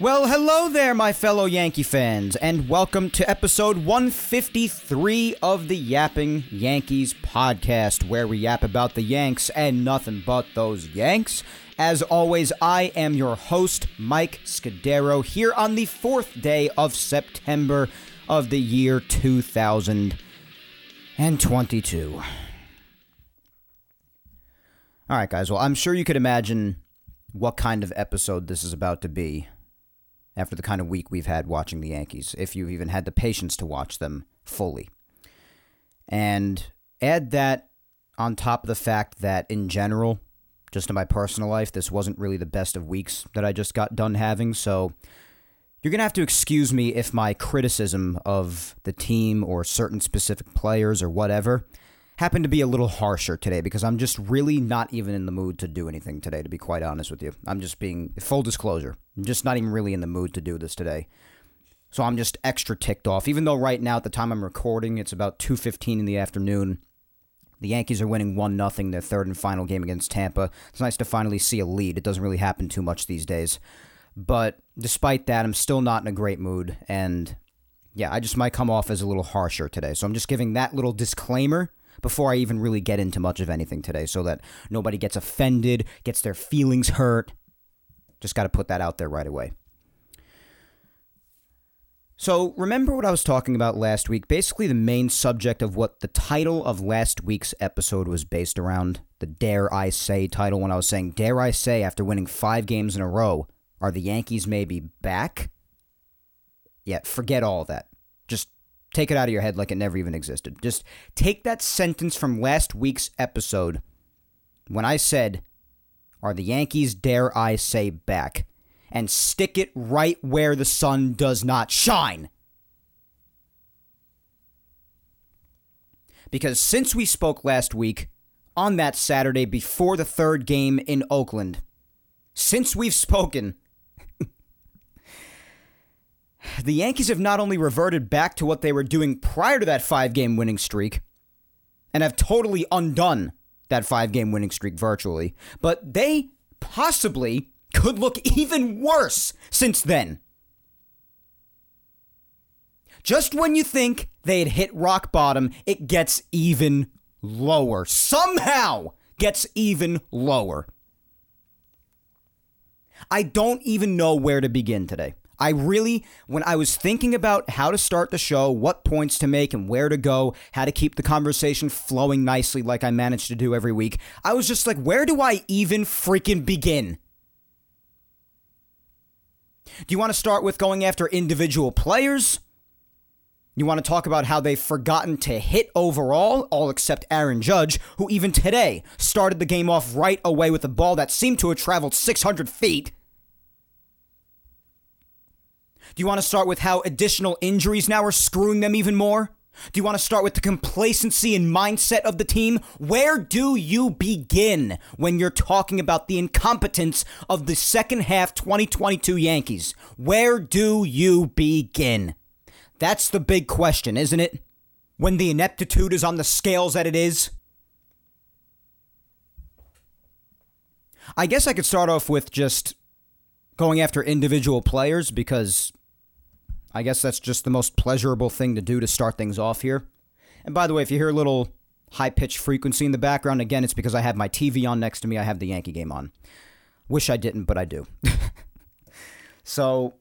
Well, hello there, my fellow Yankee fans, and welcome to episode 153 of the Yapping Yankees podcast, where we yap about the Yanks and nothing but those Yanks. As always, I am your host, Mike Scudero, here on the 4th day of September of the year 2022. All right, guys, well, I'm sure you could imagine what kind of episode this is about to be, after the kind of week we've had watching the Yankees, if you've even had the patience to watch them fully. And add that on top of the fact that, in general, just in my personal life, this wasn't really the best of weeks that I just got done having, so you're going to have to excuse me if my criticism of the team or certain specific players or whatever happened to be a little harsher today, because I'm just really not even in the mood to do anything today, to be quite honest with you. I'm just being, full disclosure, I'm just not even really in the mood to do this today. So I'm just extra ticked off, even though right now at the time I'm recording, it's about 2:15 in the afternoon. The Yankees are winning 1-0, their third and final game against Tampa. It's nice to finally see a lead. It doesn't really happen too much these days. But despite that, I'm still not in a great mood, and yeah, I just might come off as a little harsher today. So I'm just giving that little disclaimer before I even really get into much of anything today, so that nobody gets offended, gets their feelings hurt. Just got to put that out there right away. So remember what I was talking about last week? Basically the main subject of what the title of last week's episode was based around, the Dare I Say title, when I was saying, dare I say, after winning 5 games in a row, are the Yankees maybe back? Yeah, forget all that. Just take it out of your head like it never even existed. Just take that sentence from last week's episode when I said, are the Yankees, dare I say, back, and stick it right where the sun does not shine. Because since we spoke last week on that Saturday before the third game in Oakland, since we've spoken, the Yankees have not only reverted back to what they were doing prior to that 5-game winning streak, and have totally undone that 5-game winning streak virtually, but they possibly could look even worse since then. Just when you think they had hit rock bottom, it gets even lower. Somehow gets even lower. I don't even know where to begin today. I really, when I was thinking about how to start the show, what points to make and where to go, how to keep the conversation flowing nicely like I managed to do every week, I was just like, where do I even freaking begin? Do you want to start with going after individual players? You want to talk about how they've forgotten to hit overall, all except Aaron Judge, who even today started the game off right away with a ball that seemed to have traveled 600 feet. Do you want to start with how additional injuries now are screwing them even more? Do you want to start with the complacency and mindset of the team? Where do you begin when you're talking about the incompetence of the second half 2022 Yankees? Where do you begin? That's the big question, isn't it? When the ineptitude is on the scales that it is? I guess I could start off with just going after individual players, because I guess that's just the most pleasurable thing to do to start things off here. And by the way, if you hear a little high-pitched frequency in the background, again, it's because I have my TV on next to me. I have the Yankee game on. Wish I didn't, but I do. So,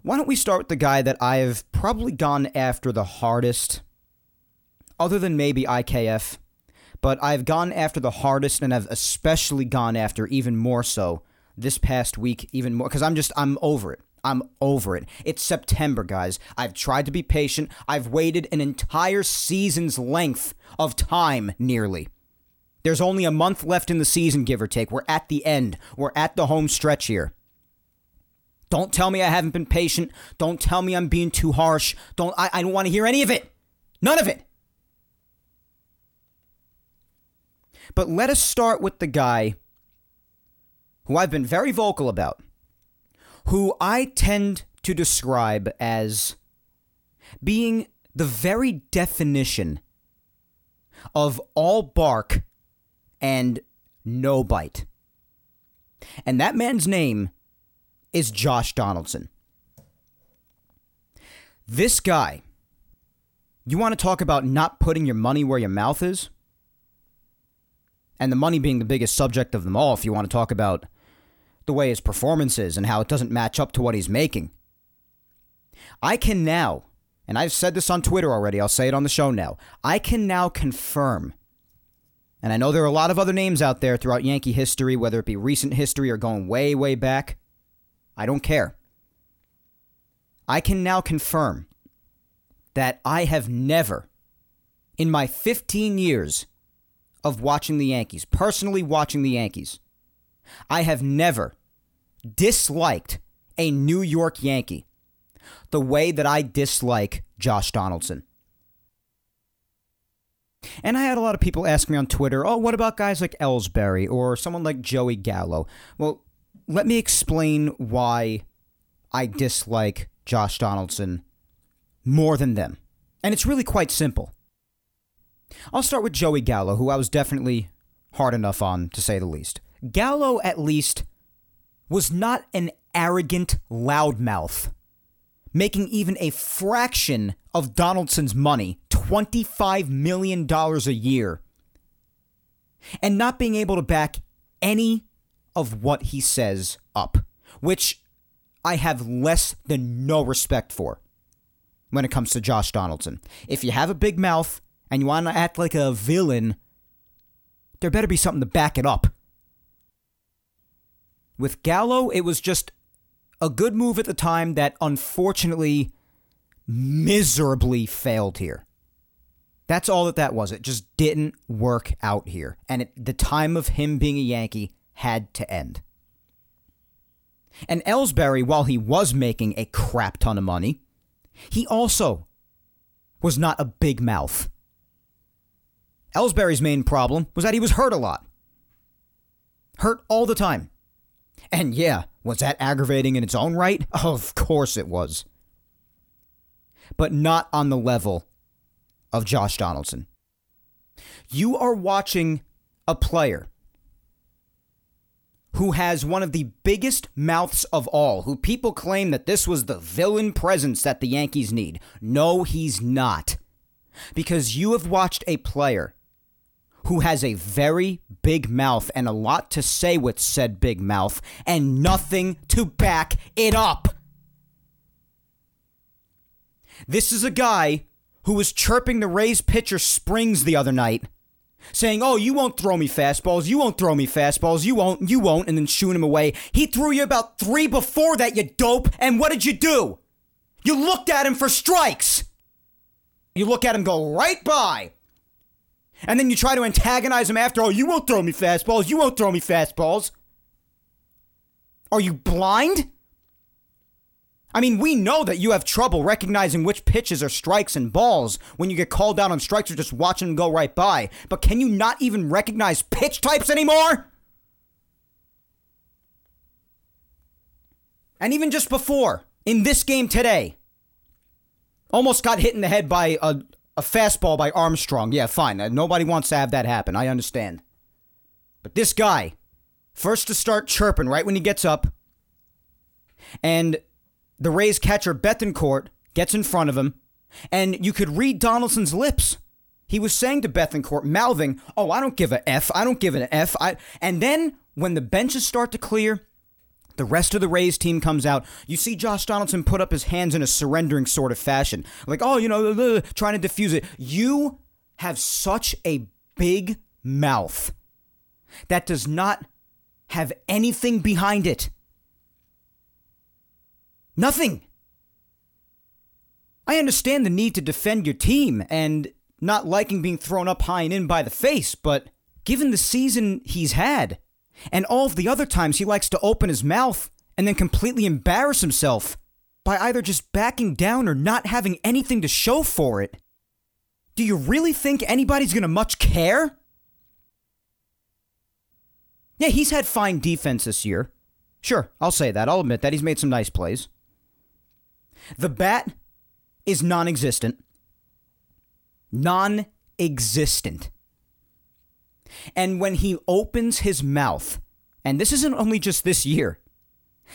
why don't we start with the guy that I've probably gone after the hardest, other than maybe IKF, but I've gone after the hardest, and I've especially gone after even more so this past week, even more, because I'm over it. I'm over it. It's September, guys. I've tried to be patient. I've waited an entire season's length of time, nearly, There's only a month left in the season, give or take. We're at the end. We're at the home stretch here. Don't tell me I haven't been patient. Don't tell me I'm being too harsh. I don't want to hear any of it. None of it. But let us start with the guy who I've been very vocal about, who I tend to describe as being the very definition of all bark and no bite. And that man's name is Josh Donaldson. This guy, you want to talk about not putting your money where your mouth is? And the money being the biggest subject of them all, if you want to talk about the way his performance is and how it doesn't match up to what he's making. I can now, and I've said this on Twitter already, I'll say it on the show now, I can now confirm, and I know there are a lot of other names out there throughout Yankee history, whether it be recent history or going way, way back, I don't care. I can now confirm that I have never, in my 15 years of watching the Yankees, personally watching the Yankees, I have never disliked a New York Yankee the way that I dislike Josh Donaldson. And I had a lot of people ask me on Twitter, oh, what about guys like Ellsbury or someone like Joey Gallo? Well, let me explain why I dislike Josh Donaldson more than them. And it's really quite simple. I'll start with Joey Gallo, who I was definitely hard enough on, to say the least. Gallo, at least, was not an arrogant loudmouth, making even a fraction of Donaldson's money, $25 million a year, and not being able to back any of what he says up, which I have less than no respect for when it comes to Josh Donaldson. If you have a big mouth and you want to act like a villain, there better be something to back it up. With Gallo, it was just a good move at the time that unfortunately miserably failed here. That's all that was. It just didn't work out here. And the time of him being a Yankee had to end. And Ellsbury, while he was making a crap ton of money, he also was not a big mouth. Ellsbury's main problem was that he was hurt a lot. Hurt all the time. And yeah, was that aggravating in its own right? Of course it was. But not on the level of Josh Donaldson. You are watching a player who has one of the biggest mouths of all, who people claim that this was the villain presence that the Yankees need. No, he's not. Because you have watched a player who has a very big mouth and a lot to say with said big mouth and nothing to back it up. This is a guy who was chirping the Rays pitcher Springs the other night, saying, oh, you won't throw me fastballs, you won't throw me fastballs, you won't, and then shooing him away. He threw you about three before that, you dope, and what did you do? You looked at him for strikes. You look at him go right by. And then you try to antagonize him after, oh, you won't throw me fastballs, you won't throw me fastballs. Are you blind? I mean, we know that you have trouble recognizing which pitches are strikes and balls when you get called out on strikes or just watching them go right by. But can you not even recognize pitch types anymore? And even just before, in this game today, almost got hit in the head by a fastball by Armstrong. Yeah, fine. Nobody wants to have that happen. I understand. But this guy, first to start chirping right when he gets up. And the Rays catcher, Bethancourt, gets in front of him. And you could read Donaldson's lips. He was saying to Bethancourt, mouthing, oh, I don't give a F. I don't give an F. And then when the benches start to clear, the rest of the Rays team comes out. You see Josh Donaldson put up his hands in a surrendering sort of fashion. Like, oh, you know, trying to defuse it. You have such a big mouth that does not have anything behind it. Nothing. I understand the need to defend your team and not liking being thrown up high and in by the face, but given the season he's had and all of the other times he likes to open his mouth and then completely embarrass himself by either just backing down or not having anything to show for it. Do you really think anybody's going to much care? Yeah, he's had fine defense this year. Sure, I'll say that. I'll admit that. He's made some nice plays. The bat is non-existent. Non-existent. And when he opens his mouth, and this isn't only just this year,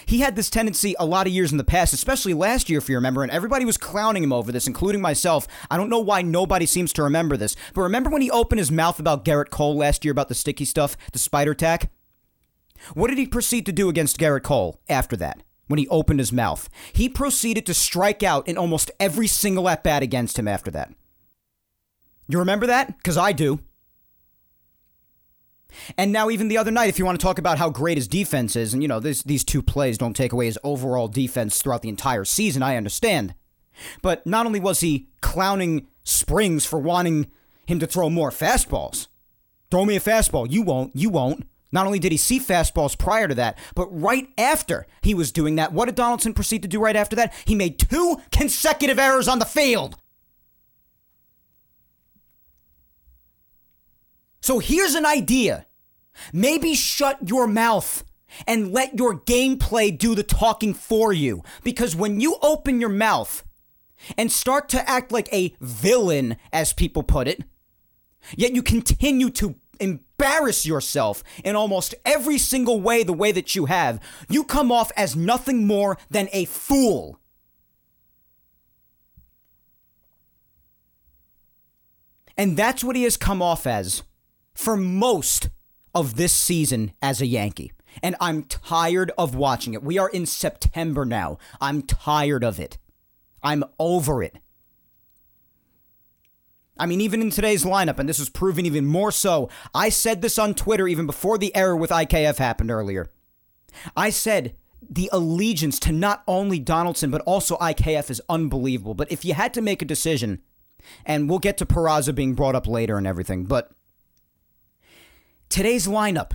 he had this tendency a lot of years in the past, especially last year, if you remember, and everybody was clowning him over this, including myself. I don't know why nobody seems to remember this, but remember when he opened his mouth about Garrett Cole last year about the sticky stuff, the spider tack? What did he proceed to do against Garrett Cole after that, when he opened his mouth? He proceeded to strike out in almost every single at-bat against him after that. You remember that? Because I do. And now even the other night, if you want to talk about how great his defense is, and, you know, these two plays don't take away his overall defense throughout the entire season, I understand. But not only was he clowning Springs for wanting him to throw more fastballs. Throw me a fastball. You won't. Not only did he see fastballs prior to that, but right after he was doing that, what did Donaldson proceed to do right after that? He made two consecutive errors on the field. So here's an idea. Maybe shut your mouth and let your gameplay do the talking for you. Because when you open your mouth and start to act like a villain, as people put it, yet you continue to embarrass yourself in almost every single way the way that you have, you come off as nothing more than a fool. And that's what he has come off as for most of this season as a Yankee. And I'm tired of watching it. We are in September now. I'm tired of it. I'm over it. I mean, even in today's lineup, and this was proven even more so, I said this on Twitter even before the error with IKF happened earlier. I said the allegiance to not only Donaldson, but also IKF is unbelievable. But if you had to make a decision, and we'll get to Peraza being brought up later and everything, but today's lineup,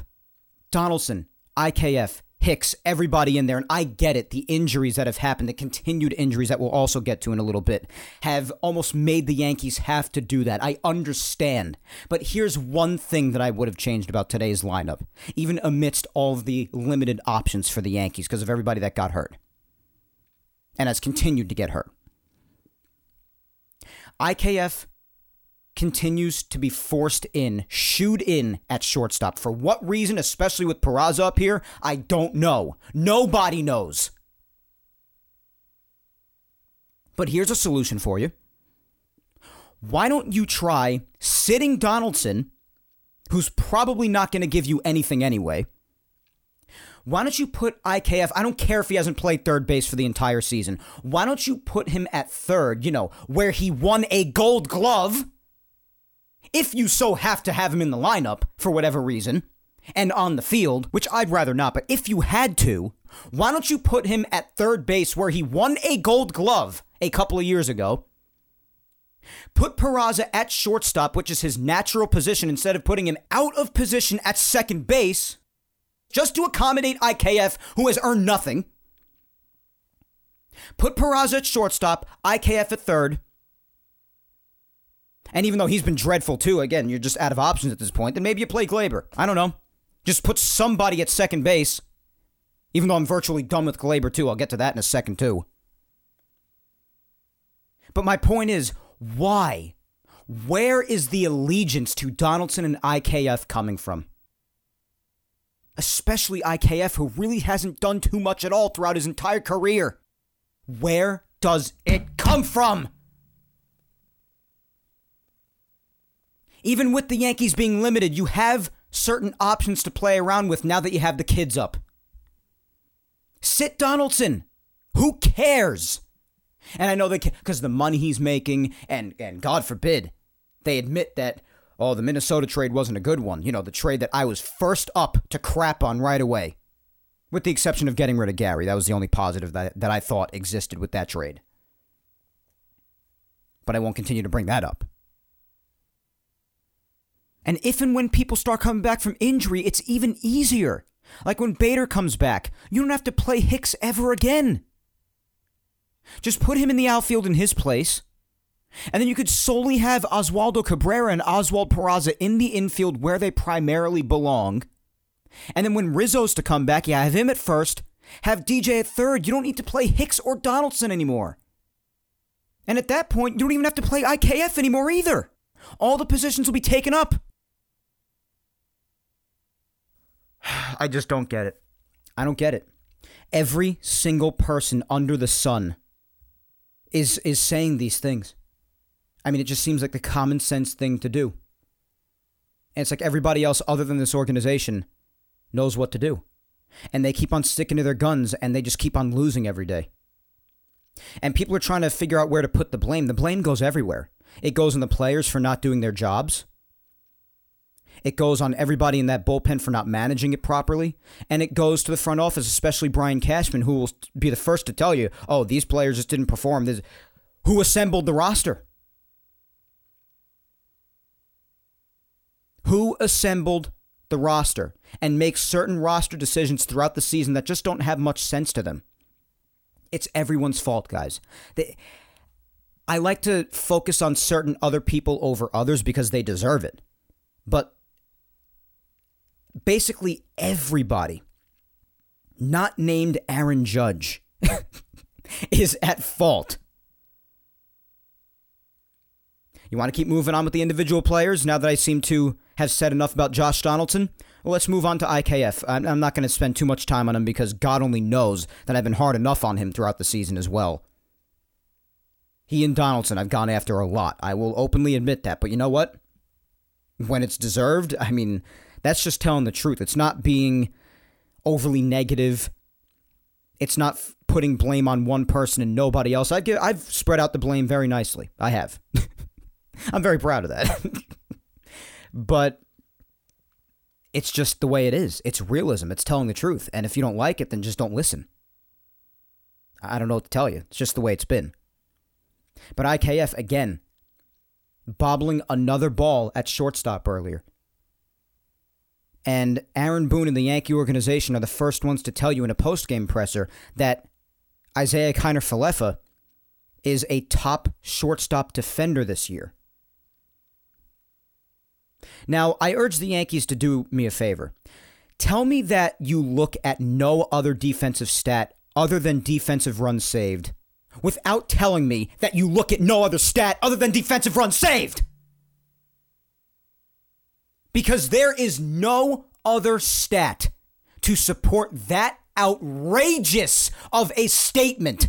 Donaldson, IKF, Hicks, everybody in there, and I get it, the injuries that have happened, the continued injuries that we'll also get to in a little bit, have almost made the Yankees have to do that. I understand. But here's one thing that I would have changed about today's lineup, even amidst all of the limited options for the Yankees because of everybody that got hurt and has continued to get hurt. IKF continues to be forced in, shooed in at shortstop. For what reason, especially with Peraza up here, I don't know. Nobody knows. But here's a solution for you. Why don't you try sitting Donaldson, who's probably not going to give you anything anyway? Why don't you put IKF, I don't care if he hasn't played third base for the entire season, why don't you put him at third, you know, where he won a Gold Glove? If you so have to have him in the lineup, for whatever reason, and on the field, which I'd rather not, but if you had to, why don't you put him at third base where he won a Gold Glove a couple of years ago? Put Peraza at shortstop, which is his natural position, instead of putting him out of position at second base, just to accommodate IKF, who has earned nothing. Put Peraza at shortstop, IKF at third. And even though he's been dreadful too, again, you're just out of options at this point, then maybe you play Gleyber. I don't know. Just put somebody at second base. Even though I'm virtually done with Gleyber too. I'll get to that in a second too. But my point is, why? Where is the allegiance to Donaldson and IKF coming from? Especially IKF, who really hasn't done too much at all throughout his entire career. Where does it come from? Even with the Yankees being limited, you have certain options to play around with now that you have the kids up. Sit Donaldson. Who cares? And I know they can't because the money he's making, and God forbid, they admit that, oh, the Minnesota trade wasn't a good one. You know, the trade that I was first up to crap on right away. With the exception of getting rid of Gary. That was the only positive that I thought existed with that trade. But I won't continue to bring that up. And if and when people start coming back from injury, it's even easier. Like when Bader comes back, you don't have to play Hicks ever again. Just put him in the outfield in his place. And then you could solely have Oswaldo Cabrera and Oswaldo Peraza in the infield where they primarily belong. And then when Rizzo's to come back, yeah, have him at first. Have DJ at third. You don't need to play Hicks or Donaldson anymore. And at that point, you don't even have to play IKF anymore either. All the positions will be taken up. I just don't get it. I don't get it. Every single person under the sun is saying these things. I mean, it just seems like the common sense thing to do. And it's like everybody else other than this organization knows what to do. And they keep on sticking to their guns, and they just keep on losing every day. And people are trying to figure out where to put the blame. The blame goes everywhere. It goes on the players for not doing their jobs. It goes on everybody in that bullpen for not managing it properly. And it goes to the front office, especially Brian Cashman, who will be the first to tell you, oh, these players just didn't perform. Who assembled the roster? Who assembled the roster and make certain roster decisions throughout the season that just don't have much sense to them? It's everyone's fault, guys. I like to focus on certain other people over others because they deserve it. But basically everybody not named Aaron Judge is at fault. You want to keep moving on with the individual players now that I seem to have said enough about Josh Donaldson? Well, let's move on to IKF. I'm not going to spend too much time on him because God only knows that I've been hard enough on him throughout the season as well. He and Donaldson, I've gone after a lot. I will openly admit that. But you know what? When it's deserved, I mean, that's just telling the truth. It's not being overly negative. It's not putting blame on one person and nobody else. I've spread out the blame very nicely. I have. I'm very proud of that. But it's just the way it is. It's realism. It's telling the truth. And if you don't like it, then just don't listen. I don't know what to tell you. It's just the way it's been. But IKF, again, bobbling another ball at shortstop earlier. And Aaron Boone and the Yankee organization are the first ones to tell you in a postgame presser that Isaiah Kiner-Falefa is a top shortstop defender this year. Now, I urge the Yankees to do me a favor. Tell me that you look at no other defensive stat other than defensive runs saved without telling me that you look at no other stat other than defensive runs saved. Because there is no other stat to support that outrageous of a statement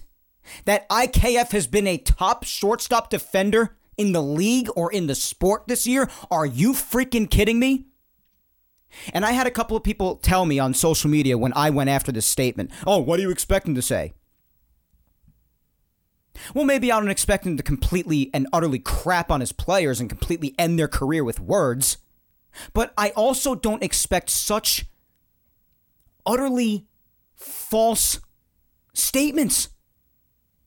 that IKF has been a top shortstop defender in the league or in the sport this year. Are you freaking kidding me? And I had a couple of people tell me on social media when I went after this statement, oh, what do you expect him to say? Well, maybe I don't expect him to completely and utterly crap on his players and completely end their career with words. But I also don't expect such utterly false statements.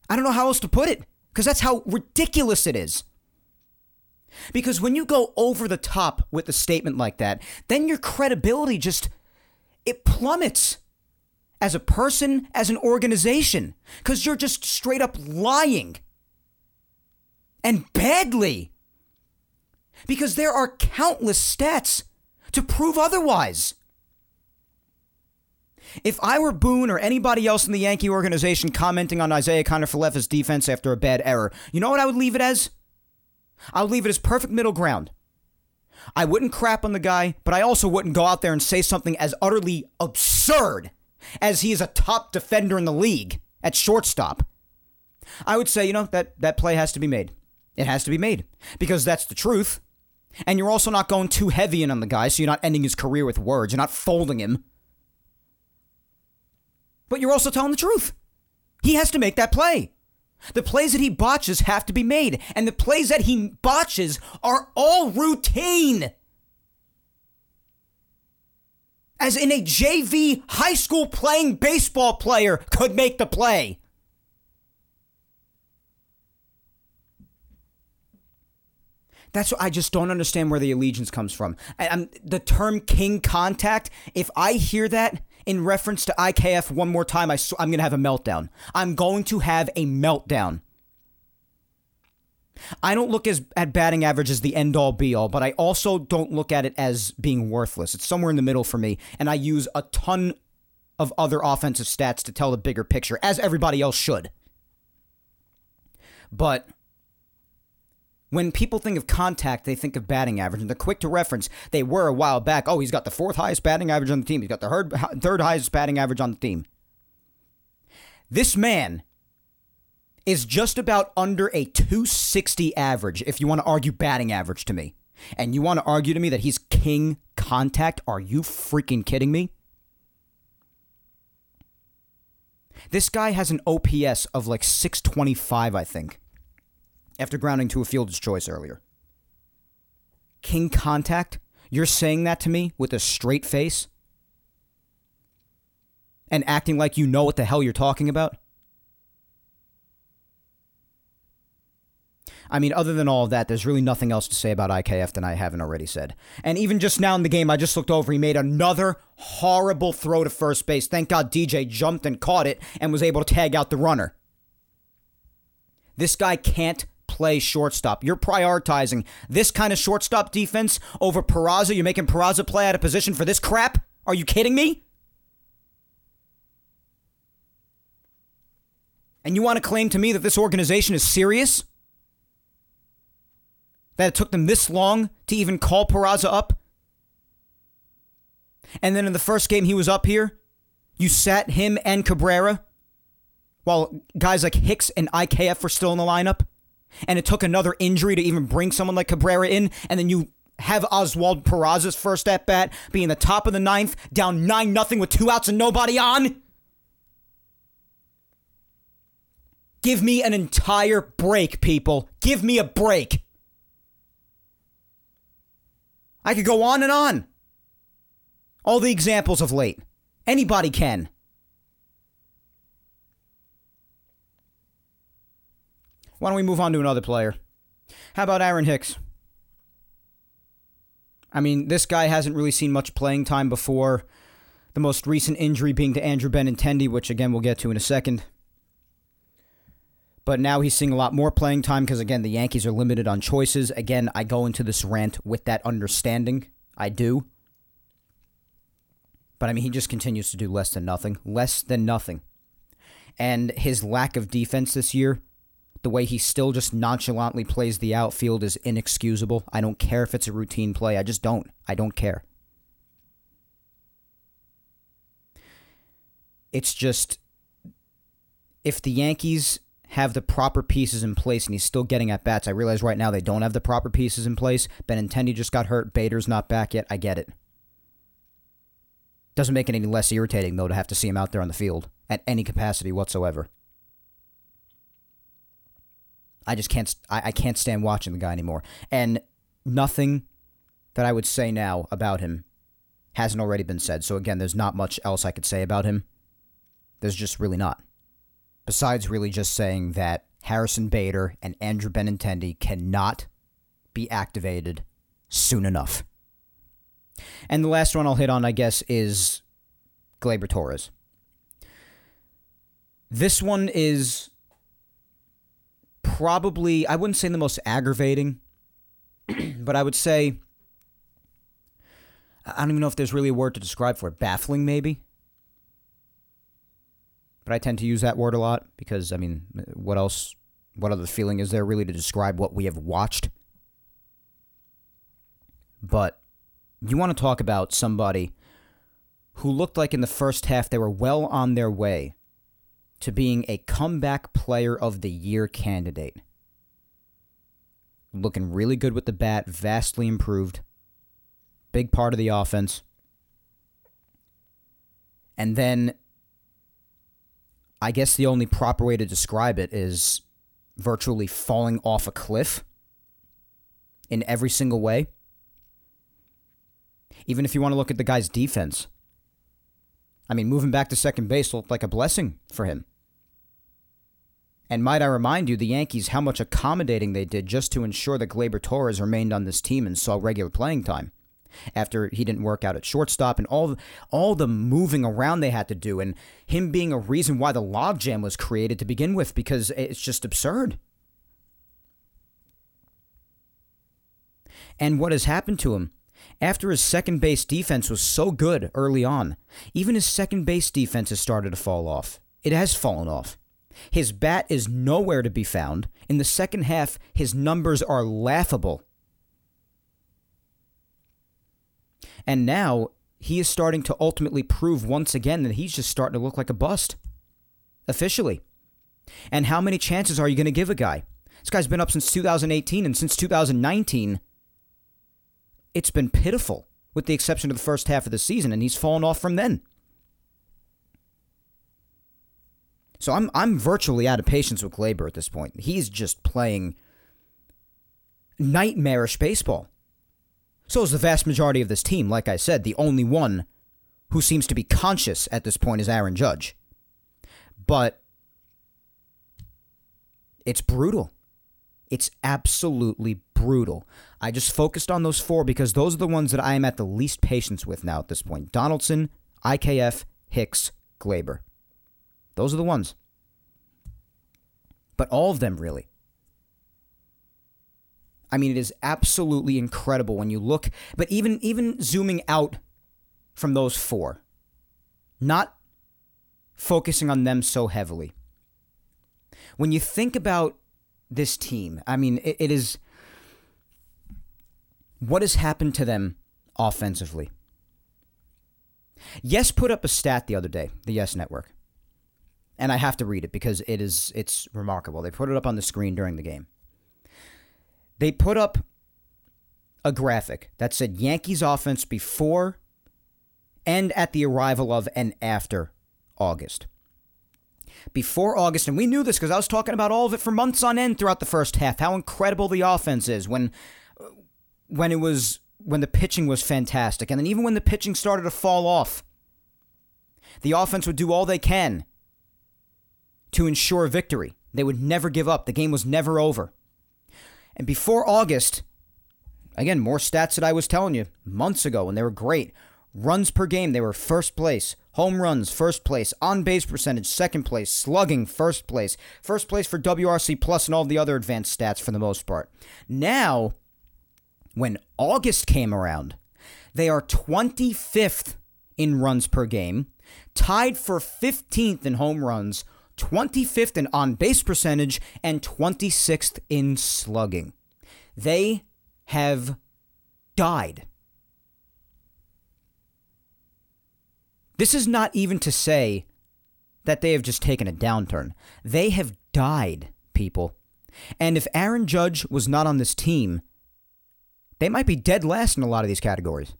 I don't know how else to put it, because that's how ridiculous it is. Because when you go over the top with a statement like that, then your credibility just, it plummets as a person, as an organization, because you're just straight up lying. And badly. Because there are countless stats to prove otherwise. If I were Boone or anybody else in the Yankee organization commenting on Isaiah Kiner-Falefa's defense after a bad error, you know what I would leave it as? I would leave it as perfect middle ground. I wouldn't crap on the guy, but I also wouldn't go out there and say something as utterly absurd as he is a top defender in the league at shortstop. I would say, you know, that play has to be made. It has to be made because that's the truth. And you're also not going too heavy in on the guy, so you're not ending his career with words. You're not folding him. But you're also telling the truth. He has to make that play. The plays that he botches have to be made. And the plays that he botches are all routine. As in a JV high school playing baseball player could make the play. That's what I just don't understand where the allegiance comes from. The term king contact, if I hear that in reference to IKF one more time, I'm going to have a meltdown. I'm going to have a meltdown. I don't look at batting average as the end-all, be-all, but I also don't look at it as being worthless. It's somewhere in the middle for me, and I use a ton of other offensive stats to tell the bigger picture, as everybody else should. But when people think of contact, they think of batting average, and they're quick to reference. They were a while back, oh, he's got the fourth highest batting average on the team. He's got the third highest batting average on the team. This man is just about under a 260 average if you want to argue batting average to me. And you want to argue to me that he's king contact? Are you freaking kidding me? This guy has an OPS of like 625, I think, after grounding to a fielder's choice earlier. King contact? You're saying that to me with a straight face? And acting like you know what the hell you're talking about? I mean, other than all of that, there's really nothing else to say about IKF than I haven't already said. And even just now in the game, I just looked over. He made another horrible throw to first base. Thank God DJ jumped and caught it and was able to tag out the runner. This guy can't play shortstop. You're prioritizing this kind of shortstop defense over Peraza. You're making Peraza play out of position for this crap? Are you kidding me? And you want to claim to me that this organization is serious? That it took them this long to even call Peraza up? And then in the first game he was up here, you sat him and Cabrera while guys like Hicks and IKF were still in the lineup. And it took another injury to even bring someone like Cabrera in. And then you have Oswaldo Peraza's first at-bat being the top of the ninth, down 9-0 with two outs and nobody on? Give me an entire break, people. Give me a break. I could go on and on. All the examples of late. Anybody can. Why don't we move on to another player? How about Aaron Hicks? I mean, this guy hasn't really seen much playing time before. The most recent injury being to Andrew Benintendi, which again we'll get to in a second. But now he's seeing a lot more playing time because, again, the Yankees are limited on choices. Again, I go into this rant with that understanding. I do. But, I mean, he just continues to do less than nothing. Less than nothing. And his lack of defense this year, the way he still just nonchalantly plays the outfield is inexcusable. I don't care if it's a routine play. I just don't. I don't care. It's just, if the Yankees have the proper pieces in place, and he's still getting at-bats. I realize right now they don't have the proper pieces in place. Benintendi just got hurt. Bader's not back yet. I get it. Doesn't make it any less irritating, though, to have to see him out there on the field at any capacity whatsoever. I just can't. I can't stand watching the guy anymore. And nothing that I would say now about him hasn't already been said. So, again, there's not much else I could say about him. There's just really not. Besides really just saying that Harrison Bader and Andrew Benintendi cannot be activated soon enough. And the last one I'll hit on, I guess, is Gleyber Torres. This one is probably, I wouldn't say the most aggravating, but I would say, I don't even know if there's really a word to describe for it. Baffling, maybe? But I tend to use that word a lot because, I mean, what else, what other feeling is there really to describe what we have watched? But you want to talk about somebody who looked like in the first half they were well on their way to being a comeback player of the year candidate. Looking really good with the bat, vastly improved. Big part of the offense. And then, I guess the only proper way to describe it is virtually falling off a cliff in every single way. Even if you want to look at the guy's defense. I mean, moving back to second base looked like a blessing for him. And might I remind you, the Yankees, how much accommodating they did just to ensure that Gleyber Torres remained on this team and saw regular playing time after he didn't work out at shortstop, and all the moving around they had to do, and him being a reason why the logjam was created to begin with, because it's just absurd. And what has happened to him? After his second base defense was so good early on, even his second base defense has started to fall off. It has fallen off. His bat is nowhere to be found. In the second half, his numbers are laughable. And now, he is starting to ultimately prove once again that he's just starting to look like a bust. Officially. And how many chances are you going to give a guy? This guy's been up since 2018, and since 2019, it's been pitiful, with the exception of the first half of the season, and he's fallen off from then. So I'm virtually out of patience with Gleyber at this point. He's just playing nightmarish baseball. So is the vast majority of this team. Like I said, the only one who seems to be conscious at this point is Aaron Judge. But it's brutal. It's absolutely brutal. I just focused on those four because those are the ones that I am at the least patience with now at this point. Donaldson, IKF, Hicks, Gleyber. Those are the ones. But all of them, really. I mean, it is absolutely incredible when you look. But even zooming out from those four, not focusing on them so heavily. When you think about this team, I mean, it is what has happened to them offensively. Yes put up a stat the other day, the Yes Network. And I have to read it because it's remarkable. They put it up on the screen during the game. They put up a graphic that said Yankees offense before and at the arrival of and after August. Before August, and we knew this because I was talking about all of it for months on end throughout the first half, how incredible the offense is when the pitching was fantastic. And then even when the pitching started to fall off, the offense would do all they can to ensure victory. They would never give up. The game was never over. And before August, again, more stats that I was telling you months ago, and they were great. Runs per game, they were first place. Home runs, first place. On-base percentage, second place. Slugging, first place. First place for WRC plus and all the other advanced stats for the most part. Now, when August came around, they are 25th in runs per game, tied for 15th in home runs, 25th in on-base percentage, and 26th in slugging. They have died. This is not even to say that they have just taken a downturn. They have died, people. And if Aaron Judge was not on this team, they might be dead last in a lot of these categories.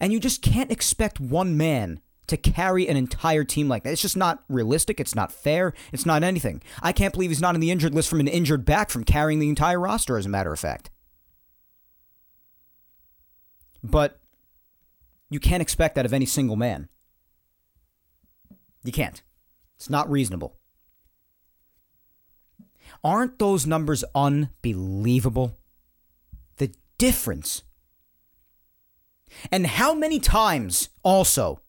And you just can't expect one man to carry an entire team like that. It's just not realistic. It's not fair. It's not anything. I can't believe he's not in the injured list from an injured back from carrying the entire roster, as a matter of fact. But you can't expect that of any single man. You can't. It's not reasonable. Aren't those numbers unbelievable? The difference. And how many times, also,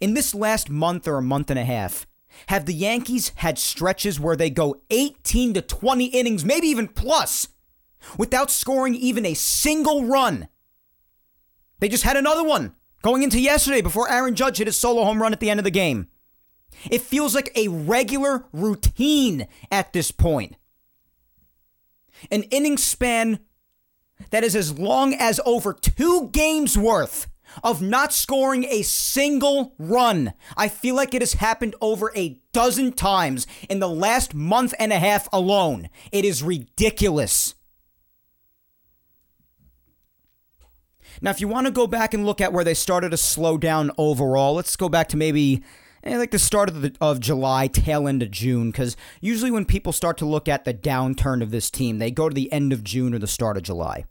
in this last month or a month and a half, have the Yankees had stretches where they go 18 to 20 innings, maybe even plus, without scoring even a single run? They just had another one going into yesterday before Aaron Judge hit his solo home run at the end of the game. It feels like a regular routine at this point. An inning span that is as long as over 2 games worth of not scoring a single run. I feel like it has happened over 12 times in the last month and a half alone. It is ridiculous. Now, if you want to go back and look at where they started to slow down overall, let's go back to maybe like the start of July, tail end of June, because usually when people start to look at the downturn of this team, they go to the end of June or the start of July.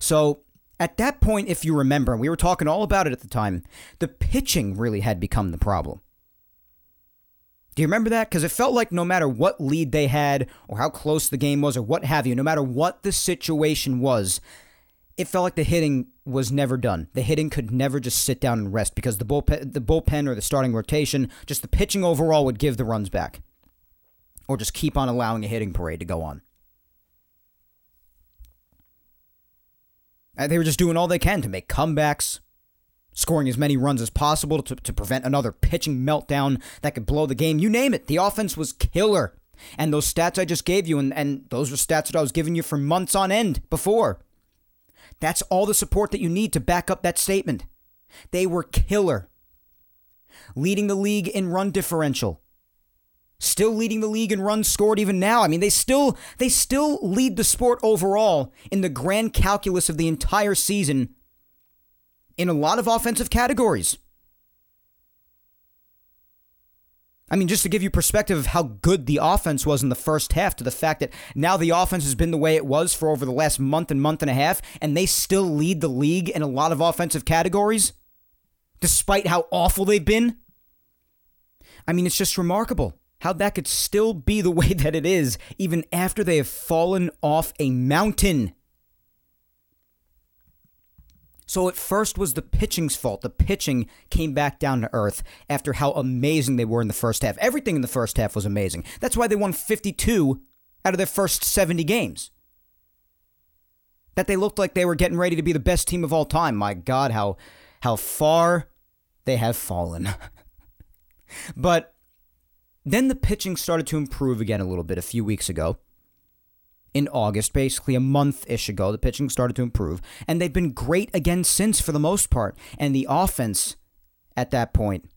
So at that point, if you remember, and we were talking all about it at the time, the pitching really had become the problem. Do you remember that? Because it felt like no matter what lead they had or how close the game was or what have you, no matter what the situation was, it felt like the hitting was never done. The hitting could never just sit down and rest because the bullpen or the starting rotation, just the pitching overall would give the runs back or just keep on allowing a hitting parade to go on. And they were just doing all they can to make comebacks, scoring as many runs as possible to prevent another pitching meltdown that could blow the game. You name it. The offense was killer. And those stats I just gave you, and those were stats that I was giving you for months on end before. That's all the support that you need to back up that statement. They were killer. Leading the league in run differential. Still leading the league in runs scored even now. I mean, they still lead the sport overall in the grand calculus of the entire season in a lot of offensive categories. I mean, just to give you perspective of how good the offense was in the first half to the fact that now the offense has been the way it was for over the last month and a half, and they still lead the league in a lot of offensive categories, despite how awful they've been. I mean, it's just remarkable how that could still be the way that it is, even after they have fallen off a mountain. So at first was the pitching's fault. The pitching came back down to earth after how amazing they were in the first half. Everything in the first half was amazing. That's why they won 52 out of their first 70 games. That they looked like they were getting ready to be the best team of all time. My God, how far they have fallen. But then the pitching started to improve again a little bit a few weeks ago. In August, basically a month-ish ago, the pitching started to improve, and they've been great again since for the most part, and the offense at that point.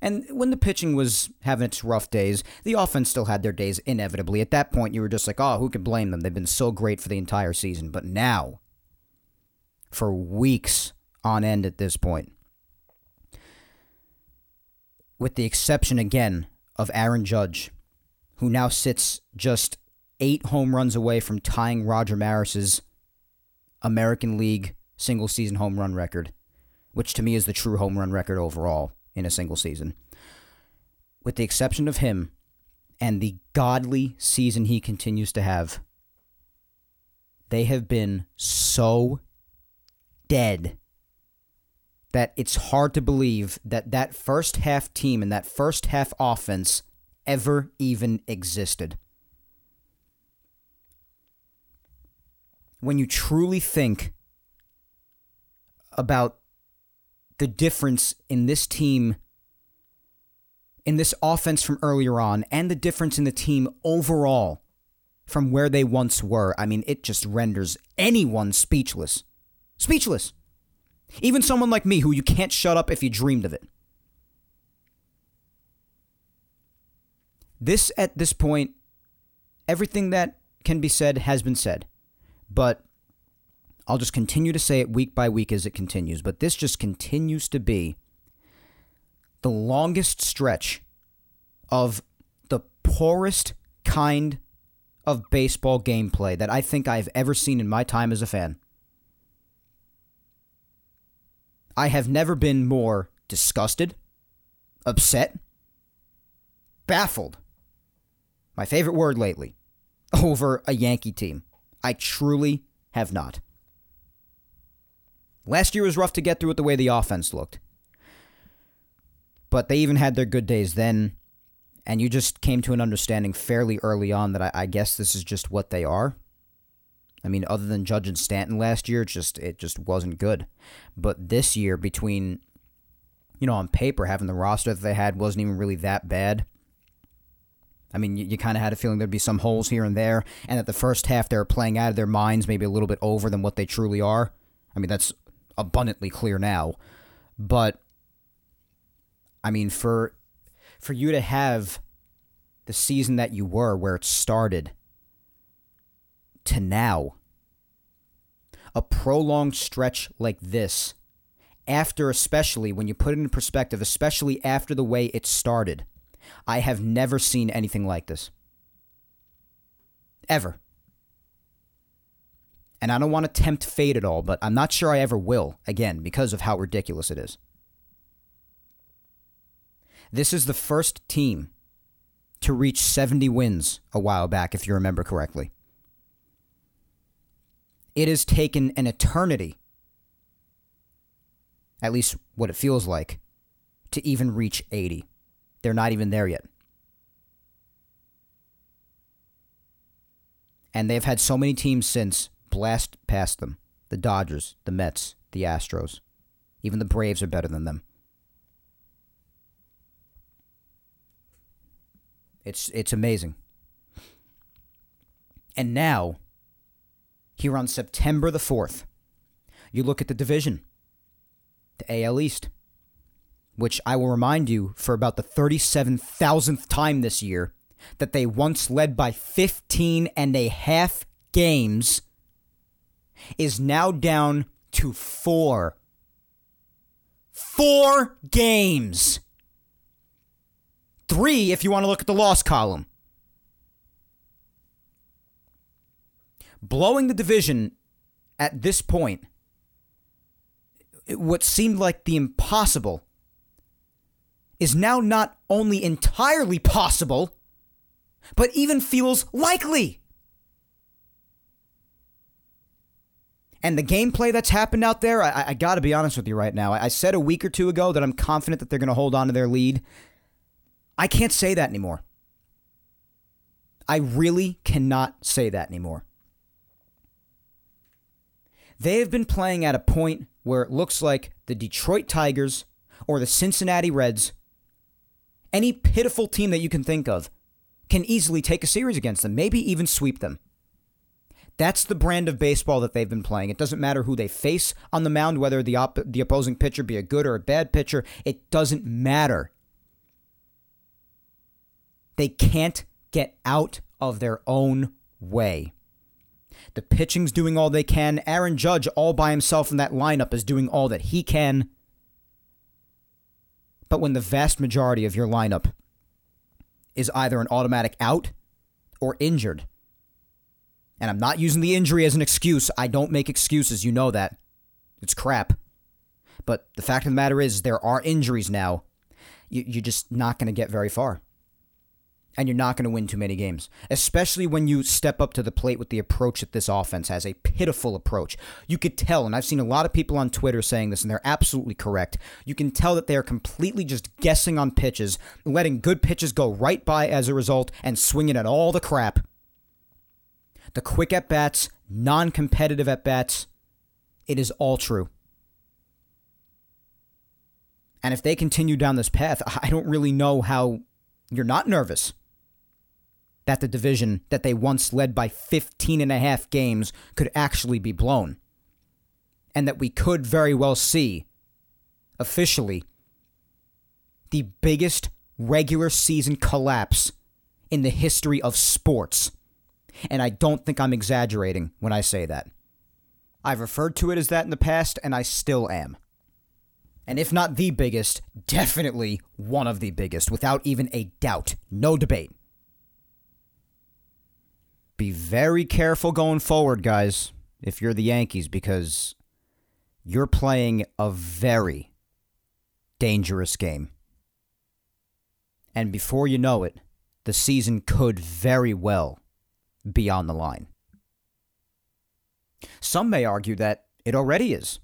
And when the pitching was having its rough days, the offense still had their days inevitably. At that point, you were just like, oh, who could blame them? They've been so great for the entire season. But now, for weeks on end at this point, with the exception again of Aaron Judge, who now sits just 8 home runs away from tying Roger Maris's American League single-season home run record, which to me is the true home run record overall in a single season. With the exception of him and the godly season he continues to have, they have been so dead that it's hard to believe that that first half team and that first half offense ever even existed. When you truly think about the difference in this team, in this offense from earlier on, and the difference in the team overall from where they once were, I mean, it just renders anyone speechless. Speechless. Even someone like me, who you can't shut up if you dreamed of it. This, at this point, everything that can be said has been said. But I'll just continue to say it week by week as it continues. But this just continues to be the longest stretch of the poorest kind of baseball gameplay that I think I've ever seen in my time as a fan. I have never been more disgusted, upset, baffled, my favorite word lately, over a Yankee team. I truly have not. Last year was rough to get through with the way the offense looked. But they even had their good days then, and you just came to an understanding fairly early on that I guess this is just what they are. I mean, other than Judge and Stanton last year, it just wasn't good. But this year, between, you know, on paper, having the roster that they had wasn't even really that bad. I mean, you kind of had a feeling there'd be some holes here and there, and that the first half they were playing out of their minds, maybe a little bit over than what they truly are. I mean, that's abundantly clear now. But, I mean, for you to have the season that you were, where it started, to now, a prolonged stretch like this, after especially, when you put it in perspective, especially after the way it started, I have never seen anything like this. Ever. And I don't want to tempt fate at all, but I'm not sure I ever will, again, because of how ridiculous it is. This is the first team to reach 70 wins a while back, if you remember correctly. It has taken an eternity, at least what it feels like, to even reach 80. They're not even there yet. And they've had so many teams since blast past them. The Dodgers, the Mets, the Astros. Even the Braves are better than them. It's amazing. And now, here on September the 4th, you look at the division, the AL East, which I will remind you for about the 37,000th time this year, that they once led by 15.5 games, is now down to 4. 4 games. 3 if you want to look at the loss column. Blowing the division at this point, what seemed like the impossible, is now not only entirely possible, but even feels likely. And the gameplay that's happened out there, I got to be honest with you right now. I said a week or two ago that I'm confident that they're going to hold on to their lead. I can't say that anymore. I really cannot say that anymore. They have been playing at a point where it looks like the Detroit Tigers or the Cincinnati Reds, any pitiful team that you can think of, can easily take a series against them, maybe even sweep them. That's the brand of baseball that they've been playing. It doesn't matter who they face on the mound, whether the opposing pitcher be a good or a bad pitcher. It doesn't matter. They can't get out of their own way. The pitching's doing all they can. Aaron Judge, all by himself in that lineup, is doing all that he can. But when the vast majority of your lineup is either an automatic out or injured, and I'm not using the injury as an excuse. I don't make excuses. You know that. It's crap. But the fact of the matter is there are injuries now. You're just not going to get very far. And you're not going to win too many games, especially when you step up to the plate with the approach that this offense has, a pitiful approach. You could tell, and I've seen a lot of people on Twitter saying this, and they're absolutely correct. You can tell that they're completely just guessing on pitches, letting good pitches go right by as a result, and swinging at all the crap. The quick at-bats, non-competitive at-bats, it is all true. And if they continue down this path, I don't really know how you're not nervous that the division that they once led by 15.5 games could actually be blown, and that we could very well see, officially, the biggest regular season collapse in the history of sports. And I don't think I'm exaggerating when I say that. I've referred to it as that in the past, and I still am. And if not the biggest, definitely one of the biggest, without even a doubt. No debate. Be very careful going forward, guys, if you're the Yankees, because you're playing a very dangerous game. And before you know it, the season could very well be on the line. Some may argue that it already is.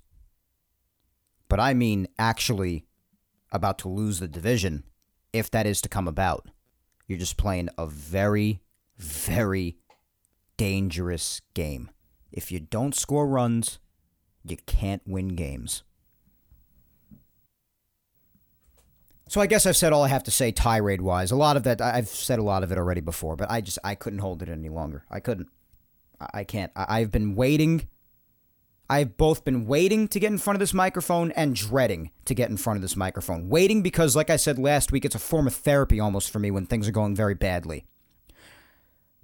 But I mean actually about to lose the division, if that is to come about. You're just playing a very, very dangerous game. If you don't score runs, you can't win games. So I guess I've said all I have to say tirade-wise. A lot of that, I've said a lot of it already before, but I couldn't hold it any longer. I couldn't. I can't. I've been waiting. I've both been waiting to get in front of this microphone and dreading to get in front of this microphone. Waiting because, like I said last week, it's a form of therapy almost for me when things are going very badly.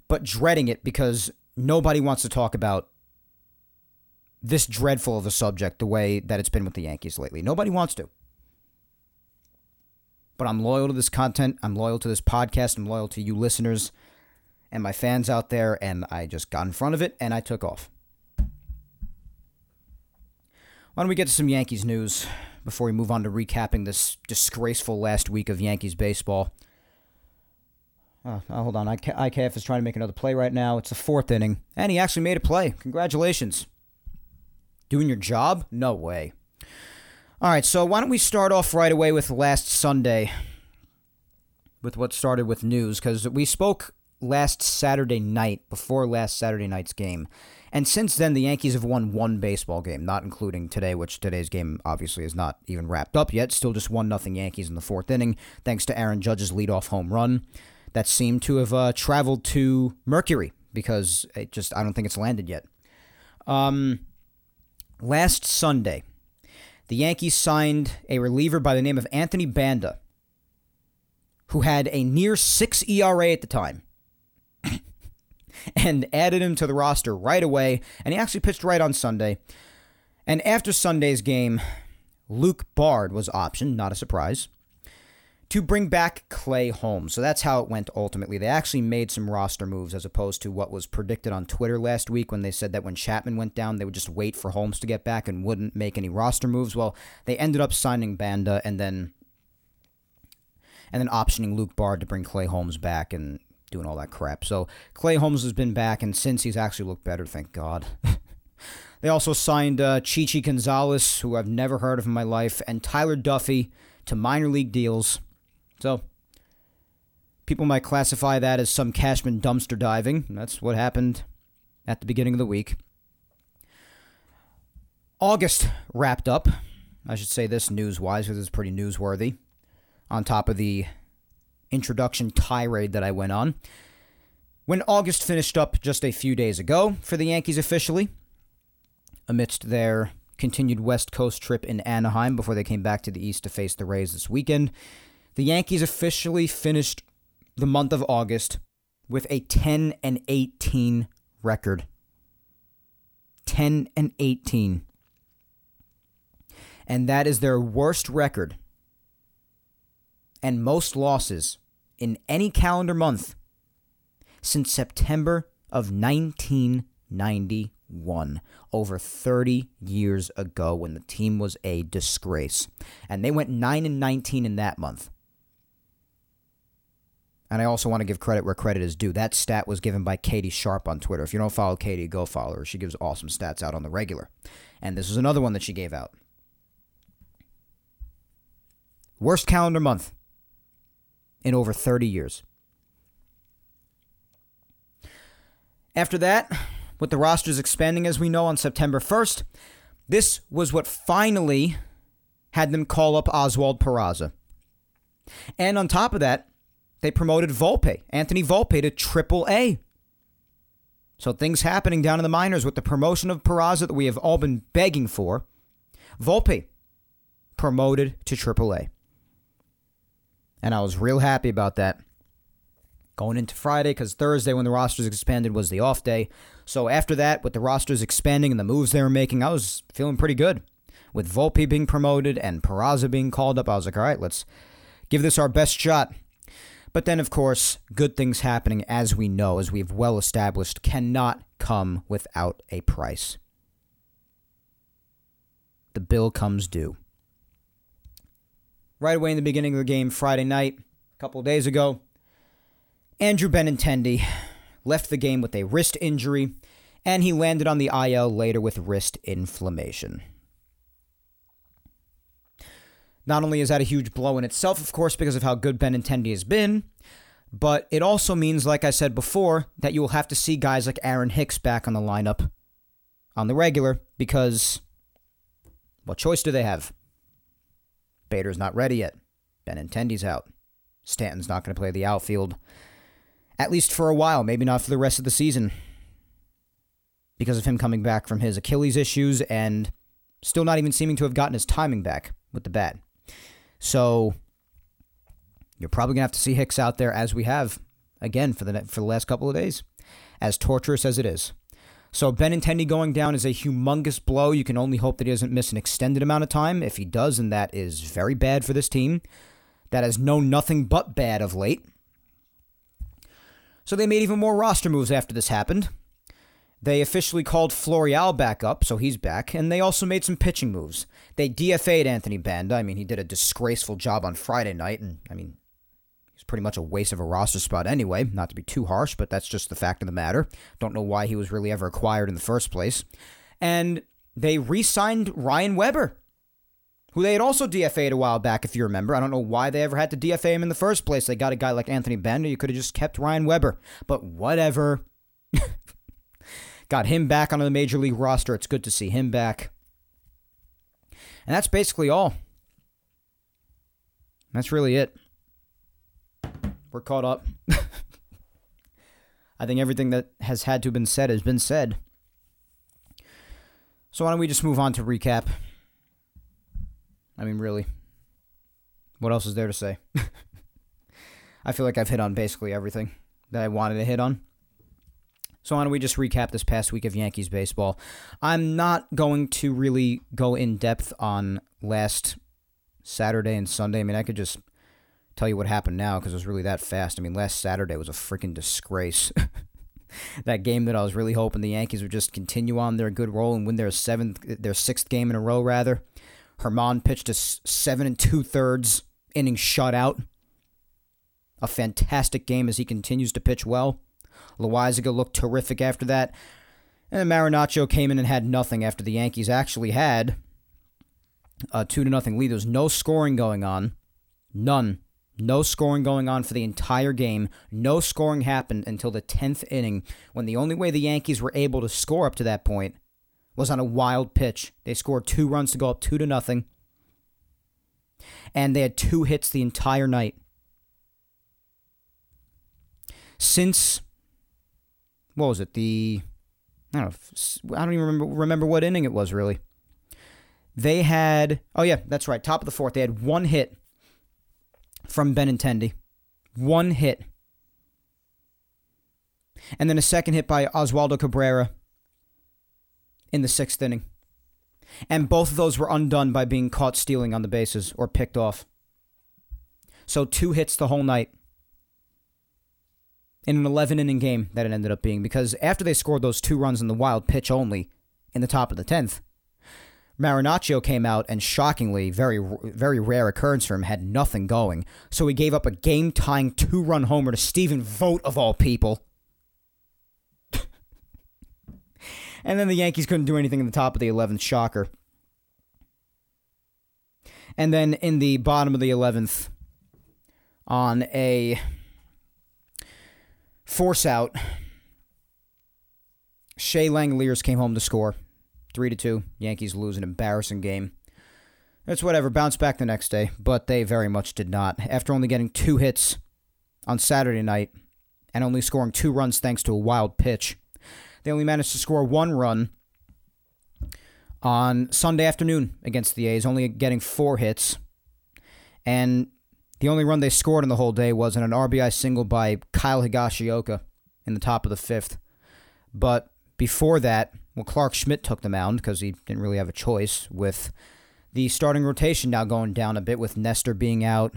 But dreading it because nobody wants to talk about this dreadful of a subject the way that it's been with the Yankees lately. Nobody wants to. But I'm loyal to this content. I'm loyal to this podcast. I'm loyal to you listeners and my fans out there. And I just got in front of it and I took off. Why don't we get to some Yankees news before we move on to recapping this disgraceful last week of Yankees baseball? Hold on. IKF is trying to make another play right now. It's the fourth inning. And he actually made a play. Congratulations. Doing your job? No way. All right, so why don't we start off right away with last Sunday, with what started with news, because we spoke last Saturday night, before last Saturday night's game. And since then, the Yankees have won one baseball game, not including today, which today's game obviously is not even wrapped up yet. Still just 1-0 Yankees in the fourth inning, thanks to Aaron Judge's leadoff home run. That seemed to have traveled to Mercury, because it just, I don't think it's landed yet. Last Sunday, the Yankees signed a reliever by the name of Anthony Banda, who had a near 6 ERA at the time, and added him to the roster right away, and he actually pitched right on Sunday. And after Sunday's game, Luke Bard was optioned, not a surprise, to bring back Clay Holmes. So that's how it went ultimately. They actually made some roster moves as opposed to what was predicted on Twitter last week when they said that when Chapman went down, they would just wait for Holmes to get back and wouldn't make any roster moves. Well, they ended up signing Banda and then optioning Luke Bard to bring Clay Holmes back and doing all that crap. So Clay Holmes has been back, and since he's actually looked better, thank God. They also signed Chichi Gonzalez, who I've never heard of in my life, and Tyler Duffy to minor league deals. So people might classify that as some Cashman dumpster diving. That's what happened at the beginning of the week. August wrapped up. I should say this news-wise because it's pretty newsworthy, on top of the introduction tirade that I went on. When August finished up just a few days ago for the Yankees officially, amidst their continued West Coast trip in Anaheim before they came back to the East to face the Rays this weekend, the Yankees officially finished the month of August with a 10-18 record. 10-18. And that is their worst record and most losses in any calendar month since September of 1991, over 30 years ago when the team was a disgrace. And they went 9-19 in that month. And I also want to give credit where credit is due. That stat was given by Katie Sharp on Twitter. If you don't follow Katie, go follow her. She gives awesome stats out on the regular. And this is another one that she gave out. Worst calendar month in over 30 years. After that, with the rosters expanding, as we know, on September 1st, this was what finally had them call up Oswaldo Peraza. And on top of that, they promoted Volpe, Anthony Volpe, to Triple-A. So things happening down in the minors with the promotion of Peraza that we have all been begging for. Volpe promoted to Triple-A. And I was real happy about that going into Friday, because Thursday, when the rosters expanded, was the off day. So after that, with the rosters expanding and the moves they were making, I was feeling pretty good. With Volpe being promoted and Peraza being called up, I was like, all right, let's give this our best shot. But then, of course, good things happening, as we know, as we've well established, cannot come without a price. The bill comes due. Right away in the beginning of the game, Friday night, a couple of days ago, Andrew Benintendi left the game with a wrist injury, and he landed on the IL later with wrist inflammation. Not only is that a huge blow in itself, of course, because of how good Benintendi has been, but it also means, like I said before, that you will have to see guys like Aaron Hicks back on the lineup on the regular, because what choice do they have? Bader's not ready yet. Benintendi's out. Stanton's not going to play the outfield, at least for a while, maybe not for the rest of the season, because of him coming back from his Achilles issues and still not even seeming to have gotten his timing back with the bat. So you're probably going to have to see Hicks out there, as we have, again, for the last couple of days, as torturous as it is. So Benintendi going down is a humongous blow. You can only hope that he doesn't miss an extended amount of time. If he does, then that is very bad for this team that has known nothing but bad of late. So they made even more roster moves after this happened. They officially called Florial back up, so he's back, and they also made some pitching moves. They DFA'd Anthony Banda. I mean, he did a disgraceful job on Friday night, and I mean, he's pretty much a waste of a roster spot anyway. Not to be too harsh, but that's just the fact of the matter. Don't know why he was really ever acquired in the first place. And they re-signed Ryan Weber, who they had also DFA'd a while back, if you remember. I don't know why they ever had to DFA him in the first place. They got a guy like Anthony Banda. You could have just kept Ryan Weber. But whatever. Got him back onto the Major League roster. It's good to see him back. And that's basically all. That's really it. We're caught up. I think everything that has had to have been said has been said. So why don't we just move on to recap? I mean, really, what else is there to say? I feel like I've hit on basically everything that I wanted to hit on. So why don't we just recap this past week of Yankees baseball? I'm not going to really go in depth on last Saturday and Sunday. I mean, I could just tell you what happened now because it was really that fast. I mean, last Saturday was a freaking disgrace. That game that I was really hoping the Yankees would just continue on their good roll and win their sixth game in a row, rather. Germán pitched a 7 2/3 inning shutout. A fantastic game as he continues to pitch well. Loáisiga looked terrific after that. And then Marinaccio came in and had nothing after the Yankees actually had a 2-0 lead. There was no scoring going on. None. No scoring going on for the entire game. No scoring happened until the 10th inning, when the only way the Yankees were able to score up to that point was on a wild pitch. They scored 2 runs to go up 2-0. And they had 2 hits the entire night. Since, what was it, I don't even remember what inning it was, really. They had, oh yeah, that's right, top of the 4th, they had 1 hit from Benintendi. 1 hit. And then a 2nd hit by Oswaldo Cabrera in the 6th inning. And both of those were undone by being caught stealing on the bases or picked off. So 2 hits the whole night in an 11-inning game that it ended up being, because after they scored those 2 runs in the wild pitch only in the top of the 10th, Marinaccio came out and, shockingly, very, very rare occurrence for him, had nothing going. So he gave up a game-tying 2-run homer to Stephen Vogt, of all people. And then the Yankees couldn't do anything in the top of the 11th, shocker. And then in the bottom of the 11th, on a force out, Shea Langoliers came home to score. 3-2. Yankees lose an embarrassing game. It's whatever. Bounce back the next day. But they very much did not. After only getting 2 hits on Saturday night and only scoring 2 runs thanks to a wild pitch, they only managed to score 1 run on Sunday afternoon against the A's, only getting 4 hits. And the only run they scored in the whole day was in an RBI single by Kyle Higashioka in the top of the 5th. But before that, well, Clark Schmidt took the mound because he didn't really have a choice, with the starting rotation now going down a bit, with Nestor being out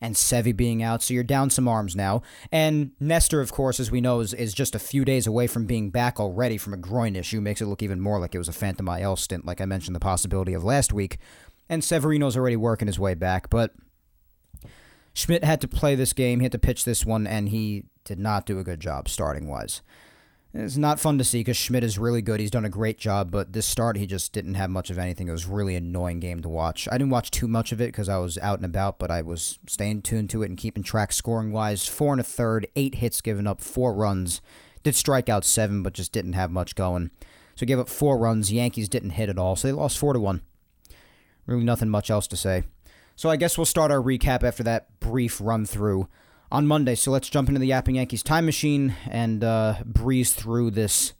and Sevy being out, so you're down some arms now. And Nestor, of course, as we know, is just a few days away from being back already from a groin issue. Makes it look even more like it was a Phantom IL stint, like I mentioned the possibility of last week. And Severino's already working his way back, but Schmidt had to play this game, he had to pitch this one, and he did not do a good job starting-wise. It's not fun to see because Schmidt is really good. He's done a great job, but this start, he just didn't have much of anything. It was a really annoying game to watch. I didn't watch too much of it because I was out and about, but I was staying tuned to it and keeping track scoring-wise. 4 1/3, 8 hits given up, 4 runs. Did strike out 7, but just didn't have much going. So gave up 4 runs. Yankees didn't hit at all, so they lost 4-1. Really nothing much else to say. So I guess we'll start our recap after that brief run-through on Monday, so let's jump into the Yapping Yankees time machine and breeze through this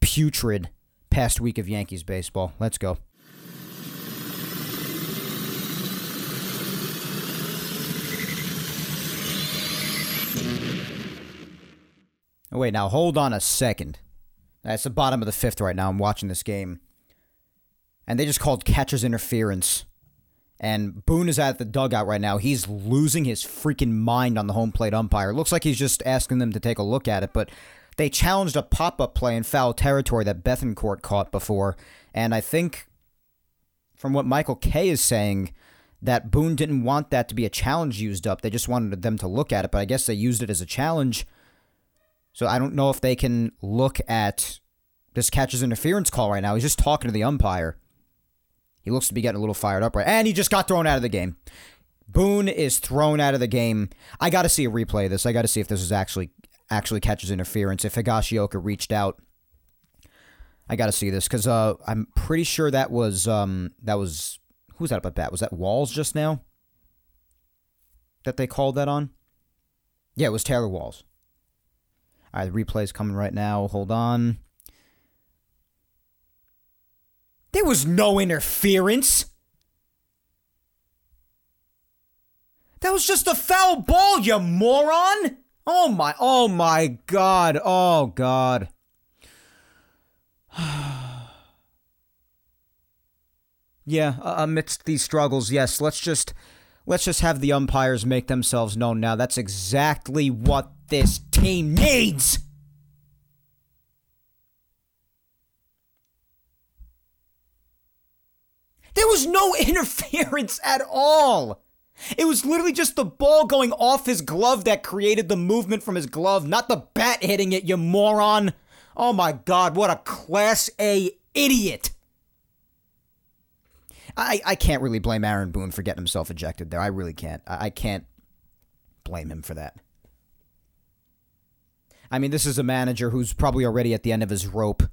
putrid past week of Yankees baseball. Let's go. Oh, wait, now hold on a second. That's the bottom of the 5th right now. I'm watching this game, and they just called catcher's interference. And Boone is at the dugout right now. He's losing his freaking mind on the home plate umpire. It looks like he's just asking them to take a look at it, but they challenged a pop-up play in foul territory that Bethancourt caught before. And I think, from what Michael Kay is saying, that Boone didn't want that to be a challenge used up. They just wanted them to look at it, but I guess they used it as a challenge. So I don't know if they can look at this catcher's interference call right now. He's just talking to the umpire. He looks to be getting a little fired up, right? And he just got thrown out of the game. Boone is thrown out of the game. I got to see a replay of this. I got to see if this was actually catcher's interference, if Higashioka reached out. I got to see this because I'm pretty sure that was who's that up at bat? Was that Walls just now that they called that on? Yeah, it was Taylor Walls. All right, the replay's coming right now. Hold on. There was no interference. That was just a foul ball, you moron! Oh my God. Oh, God. Yeah, amidst these struggles, yes, let's just have the umpires make themselves known now. That's exactly what this team needs. There was no interference at all. It was literally just the ball going off his glove that created the movement from his glove, not the bat hitting it, you moron. Oh my God, what a Class A idiot. I can't really blame Aaron Boone for getting himself ejected there. I really can't. I can't blame him for that. I mean, this is a manager who's probably already at the end of his rope,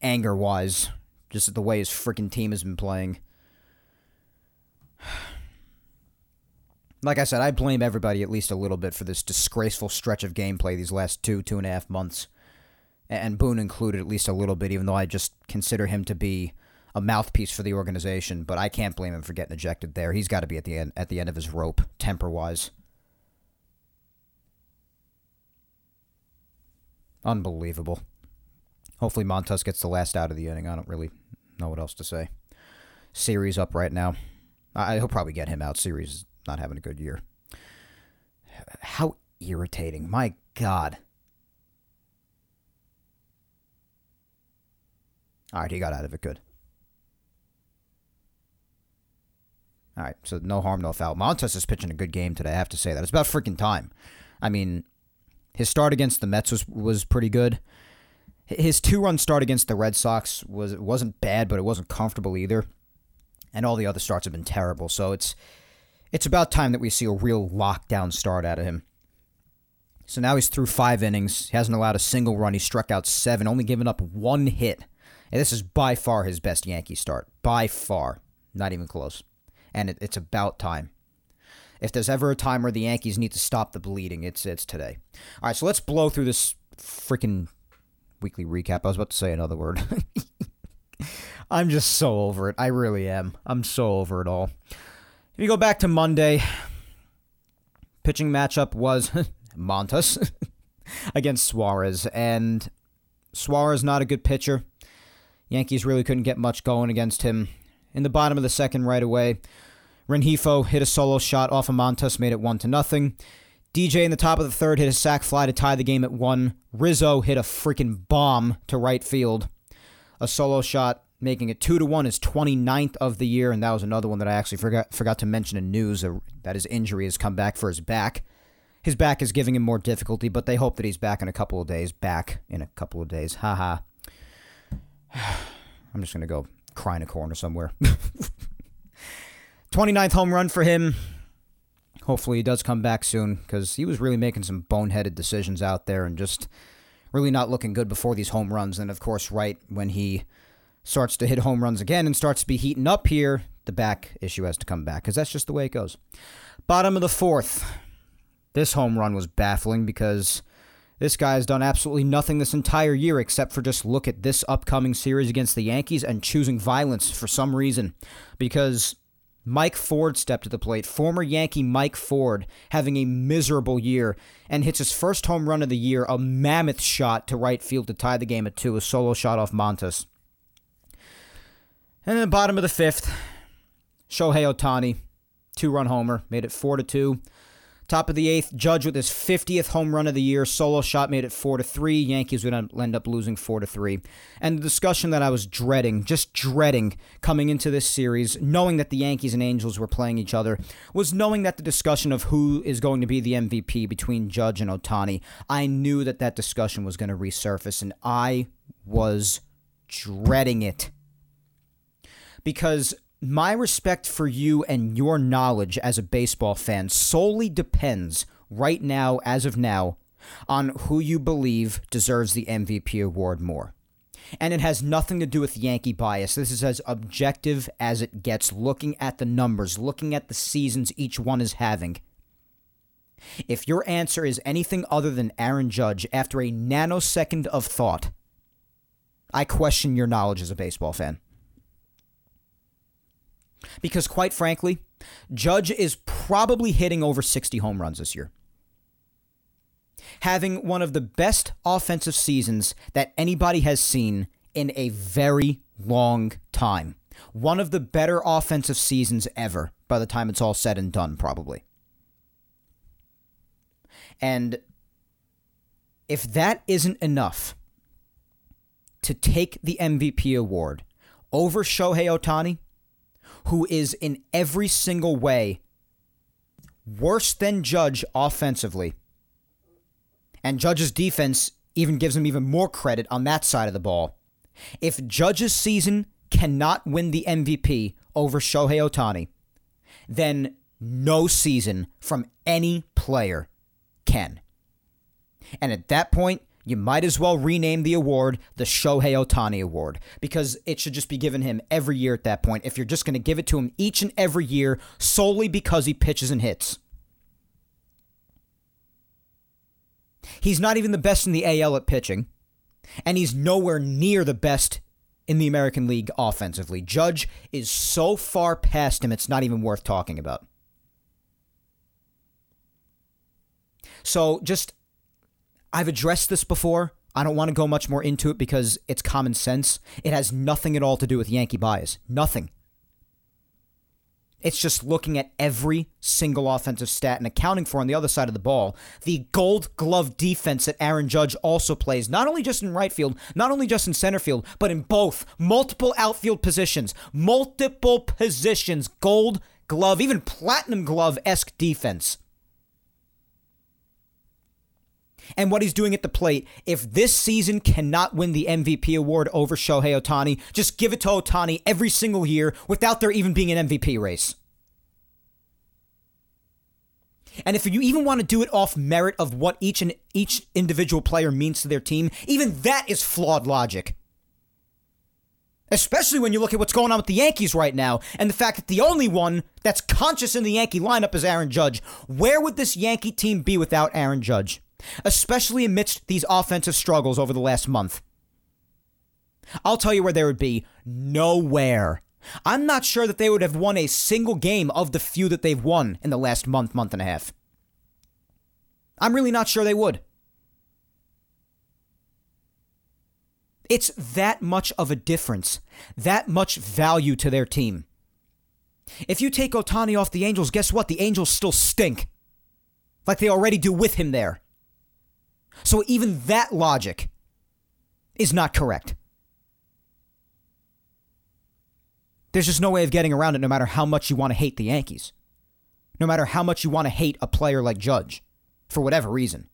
anger-wise, just the way his freaking team has been playing. Like I said, I blame everybody at least a little bit for this disgraceful stretch of gameplay these last two and a half months. And Boone included at least a little bit, even though I just consider him to be a mouthpiece for the organization, but I can't blame him for getting ejected there. He's got to be at the end of his rope, temper-wise. Unbelievable. Hopefully Montas gets the last out of the inning. I don't really know what else to say. Series up right now. He'll probably get him out. Series is not having a good year. How irritating. My God. All right, he got out of it good. All right, so no harm, no foul. Montas is pitching a good game today, I have to say that. It's about freaking time. I mean, his start against the Mets was pretty good. His two-run start against the Red Sox wasn't bad, but it wasn't comfortable either. And all the other starts have been terrible, so it's about time that we see a real lockdown start out of him. So now he's through 5 innings. He hasn't allowed a single run. He struck out 7, only given up 1 hit. And this is by far his best Yankee start. By far. Not even close. And it's about time. If there's ever a time where the Yankees need to stop the bleeding, it's today. All right, so let's blow through this freaking weekly recap. I was about to say another word. I'm just so over it. I really am. I'm so over it all. If you go back to Monday, pitching matchup was Montas against Suarez. And Suarez, not a good pitcher. Yankees really couldn't get much going against him. In the bottom of the second right away, Renjifo hit a solo shot off of Montas, made it 1-0. DJ in the top of the third hit a sac fly to tie the game at 1. Rizzo hit a freaking bomb to right field. A solo shot, making it 2-1, his 29th of the year, and that was another one that I actually forgot to mention in news, that his injury has come back for his back. His back is giving him more difficulty, but they hope that he's back in a couple of days. Back in a couple of days. Ha ha. I'm just going to go cry in a corner somewhere. 29th home run for him. Hopefully he does come back soon, because he was really making some boneheaded decisions out there and just really not looking good before these home runs. And, of course, right when he starts to hit home runs again and starts to be heating up here, the back issue has to come back, because that's just the way it goes. Bottom of the fourth. This home run was baffling because this guy has done absolutely nothing this entire year except for just look at this upcoming series against the Yankees and choosing violence for some reason, because Mike Ford stepped to the plate, former Yankee Mike Ford, having a miserable year, and hits his first home run of the year, a mammoth shot to right field to tie the game at 2, a solo shot off Montas. And in the bottom of the fifth, Shohei Ohtani, 2-run homer, made it 4-2, Top of the eighth, Judge with his 50th home run of the year. Solo shot made it 4-3. Yankees would end up losing 4-3. And the discussion that I was dreading, just dreading, coming into this series, knowing that the Yankees and Angels were playing each other, was knowing that the discussion of who is going to be the MVP between Judge and Ohtani, I knew that that discussion was going to resurface, and I was dreading it. Because my respect for you and your knowledge as a baseball fan solely depends right now, as of now, on who you believe deserves the MVP award more. And it has nothing to do with Yankee bias. This is as objective as it gets, looking at the numbers, looking at the seasons each one is having. If your answer is anything other than Aaron Judge after a nanosecond of thought, I question your knowledge as a baseball fan. Because, quite frankly, Judge is probably hitting over 60 home runs this year, having one of the best offensive seasons that anybody has seen in a very long time. One of the better offensive seasons ever by the time it's all said and done, probably. And if that isn't enough to take the MVP award over Shohei Ohtani, who is in every single way worse than Judge offensively. And Judge's defense even gives him even more credit on that side of the ball. If Judge's season cannot win the MVP over Shohei Ohtani, then no season from any player can. And at that point, you might as well rename the award the Shohei Ohtani Award, because it should just be given him every year at that point if you're just going to give it to him each and every year solely because he pitches and hits. He's not even the best in the AL at pitching, and he's nowhere near the best in the American League offensively. Judge is so far past him, it's not even worth talking about. So just... I've addressed this before. I don't want to go much more into it because it's common sense. It has nothing at all to do with Yankee bias. Nothing. It's just looking at every single offensive stat and accounting for, on the other side of the ball, the Gold Glove defense that Aaron Judge also plays, not only just in right field, not only just in center field, but in both. Multiple outfield positions. Multiple positions. Gold Glove, even Platinum Glove-esque defense. And what he's doing at the plate, if this season cannot win the MVP award over Shohei Ohtani, just give it to Ohtani every single year without there even being an MVP race. And if you even want to do it off merit of what each individual player means to their team, even that is flawed logic. Especially when you look at what's going on with the Yankees right now and the fact that the only one that's conscious in the Yankee lineup is Aaron Judge. Where would this Yankee team be without Aaron Judge? Especially amidst these offensive struggles over the last month. I'll tell you where they would be. Nowhere. I'm not sure that they would have won a single game of the few that they've won in the last month, month and a half. I'm really not sure they would. It's that much of a difference, that much value to their team. If you take Ohtani off the Angels, guess what? The Angels still stink, like they already do with him there. So even that logic is not correct. There's just no way of getting around it, no matter how much you want to hate the Yankees. No matter how much you want to hate a player like Judge, for whatever reason.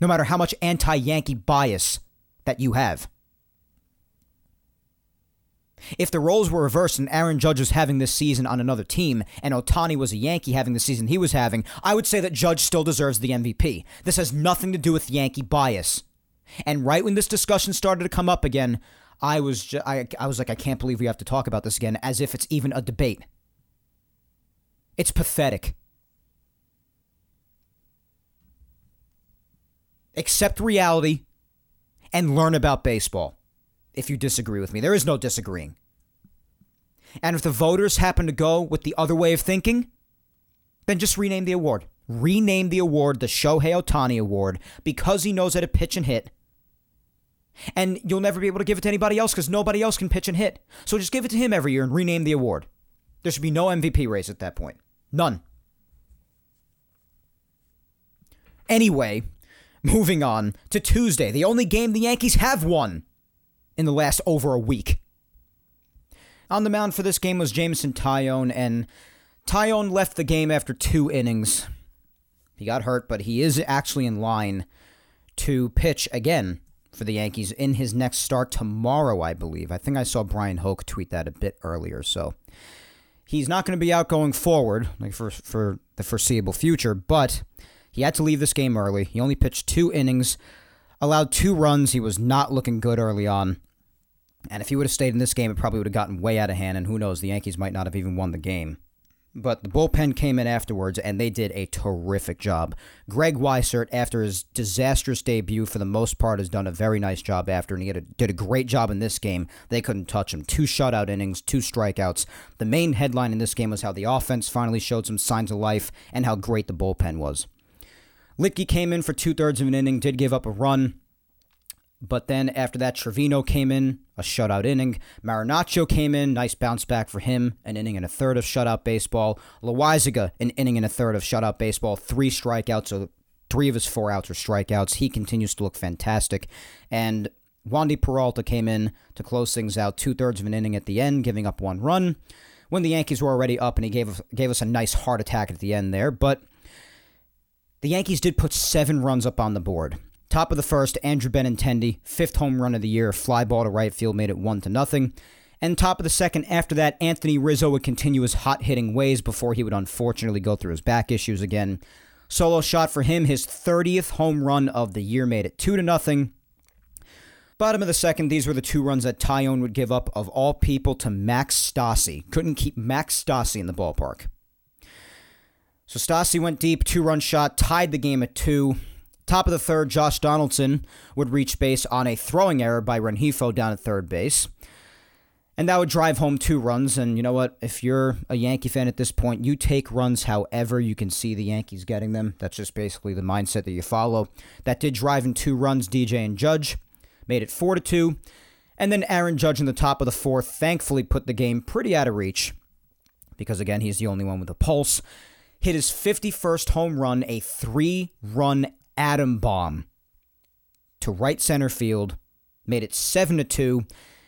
No matter how much anti-Yankee bias that you have. If the roles were reversed and Aaron Judge was having this season on another team and Ohtani was a Yankee having the season he was having, I would say that Judge still deserves the MVP. This has nothing to do with Yankee bias. And right when this discussion started to come up again, I was like, I can't believe we have to talk about this again, as if it's even a debate. It's pathetic. Accept reality and learn about baseball. If you disagree with me, there is no disagreeing. And if the voters happen to go with the other way of thinking, then just rename the award. Rename the award the Shohei Ohtani Award, because he knows how to pitch and hit. And you'll never be able to give it to anybody else because nobody else can pitch and hit. So just give it to him every year and rename the award. There should be no MVP race at that point. None. Anyway, moving on to Tuesday, the only game the Yankees have won in the last over a week. On the mound for this game was Jameson Taillon, and Taillon left the game after 2 innings. He got hurt, but he is actually in line to pitch again for the Yankees in his next start tomorrow, I believe. I think I saw Brian Hoke tweet that a bit earlier, so he's not going to be out going forward like for the foreseeable future, but he had to leave this game early. He only pitched 2 innings, allowed 2 runs. He was not looking good early on, and if he would have stayed in this game, it probably would have gotten way out of hand, and who knows, the Yankees might not have even won the game. But the bullpen came in afterwards, and they did a terrific job. Greg Weissert, after his disastrous debut, for the most part, has done a very nice job after, and he did a great job in this game. They couldn't touch him. 2 shutout innings, 2 strikeouts. The main headline in this game was how the offense finally showed some signs of life and how great the bullpen was. Litke came in for 2/3 of an inning, did give up a run. But then after that, Trevino came in, a shutout inning. Marinaccio came in, nice bounce back for him, an inning and a third of shutout baseball. Loáisiga, an inning and a third of shutout baseball, 3 strikeouts, so 3 of his 4 outs are strikeouts. He continues to look fantastic. And Wandy Peralta came in to close things out, 2/3 of an inning at the end, giving up 1 run. When the Yankees were already up, and he gave us a nice heart attack at the end there, but the Yankees did put 7 runs up on the board. Top of the first, Andrew Benintendi, 5th home run of the year, fly ball to right field, made it 1-0. And top of the second, after that, Anthony Rizzo would continue his hot-hitting ways before he would unfortunately go through his back issues again. Solo shot for him, his 30th home run of the year, made it 2-0. Bottom of the second, these were the 2 runs that Taillon would give up, of all people, to Max Stassi. Couldn't keep Max Stassi in the ballpark. So Stassi went deep, 2-run shot, tied the game at 2. Top of the third, Josh Donaldson would reach base on a throwing error by Renjifo down at third base. And that would drive home 2 runs. And you know what? If you're a Yankee fan at this point, you take runs however you can see the Yankees getting them. That's just basically the mindset that you follow. That did drive in 2 runs, DJ and Judge. Made it 4-2. And then Aaron Judge in the top of the fourth thankfully put the game pretty out of reach. Because again, he's the only one with a pulse. Hit his 51st home run, a 3-run atom bomb to right center field, made it 7-2,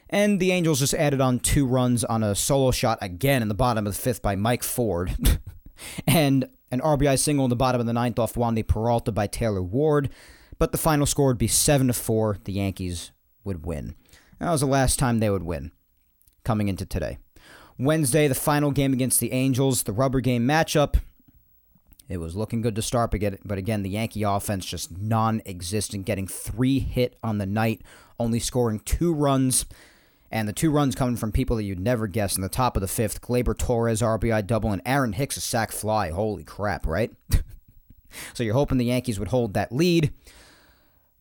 and the Angels just added on 2 runs on a solo shot again in the bottom of the 5th by Mike Ford, and an RBI single in the bottom of the 9th off Wandy Peralta by Taylor Ward, but the final score would be 7-4, the Yankees would win. That was the last time they would win, coming into today. Wednesday, the final game against the Angels, the rubber game matchup. It was looking good to start, but again, the Yankee offense just non-existent, getting 3 hits on the night, only scoring 2 runs, and the 2 runs coming from people that you'd never guess. In the top of the 5th, Gleyber Torres, RBI double, and Aaron Hicks, a sack fly. Holy crap, right? So you're hoping the Yankees would hold that lead.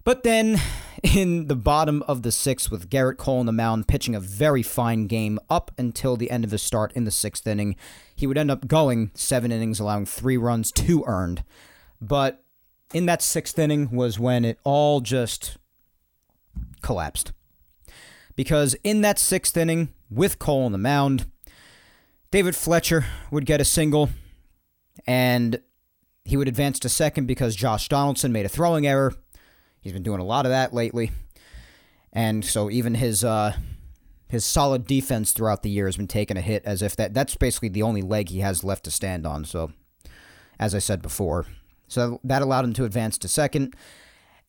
But then, in the bottom of the 6th, with Garrett Cole on the mound, pitching a very fine game up until the end of his start in the 6th inning, he would end up going 7 innings, allowing 3 runs, 2 earned. But in that 6th inning was when it all just collapsed. Because in that 6th inning, with Cole on the mound, David Fletcher would get a single, and he would advance to second because Josh Donaldson made a throwing error. He's been doing a lot of that lately, and so even his solid defense throughout the year has been taking a hit, as if that's basically the only leg he has left to stand on, so as I said before. So that allowed him to advance to second.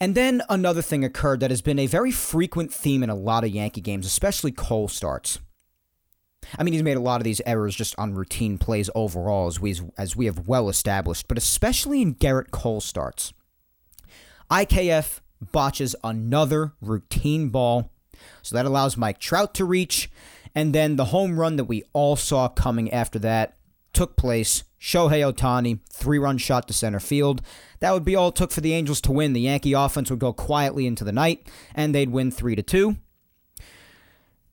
And then another thing occurred that has been a very frequent theme in a lot of Yankee games, especially Cole starts. I mean, he's made a lot of these errors just on routine plays overall, as we have well established, but especially in Garrett Cole starts. IKF botches another routine ball, so that allows Mike Trout to reach, and then the home run that we all saw coming after that took place. Shohei Ohtani, 3-run shot to center field. That would be all it took for the Angels to win. The Yankee offense would go quietly into the night, and they'd win 3-2.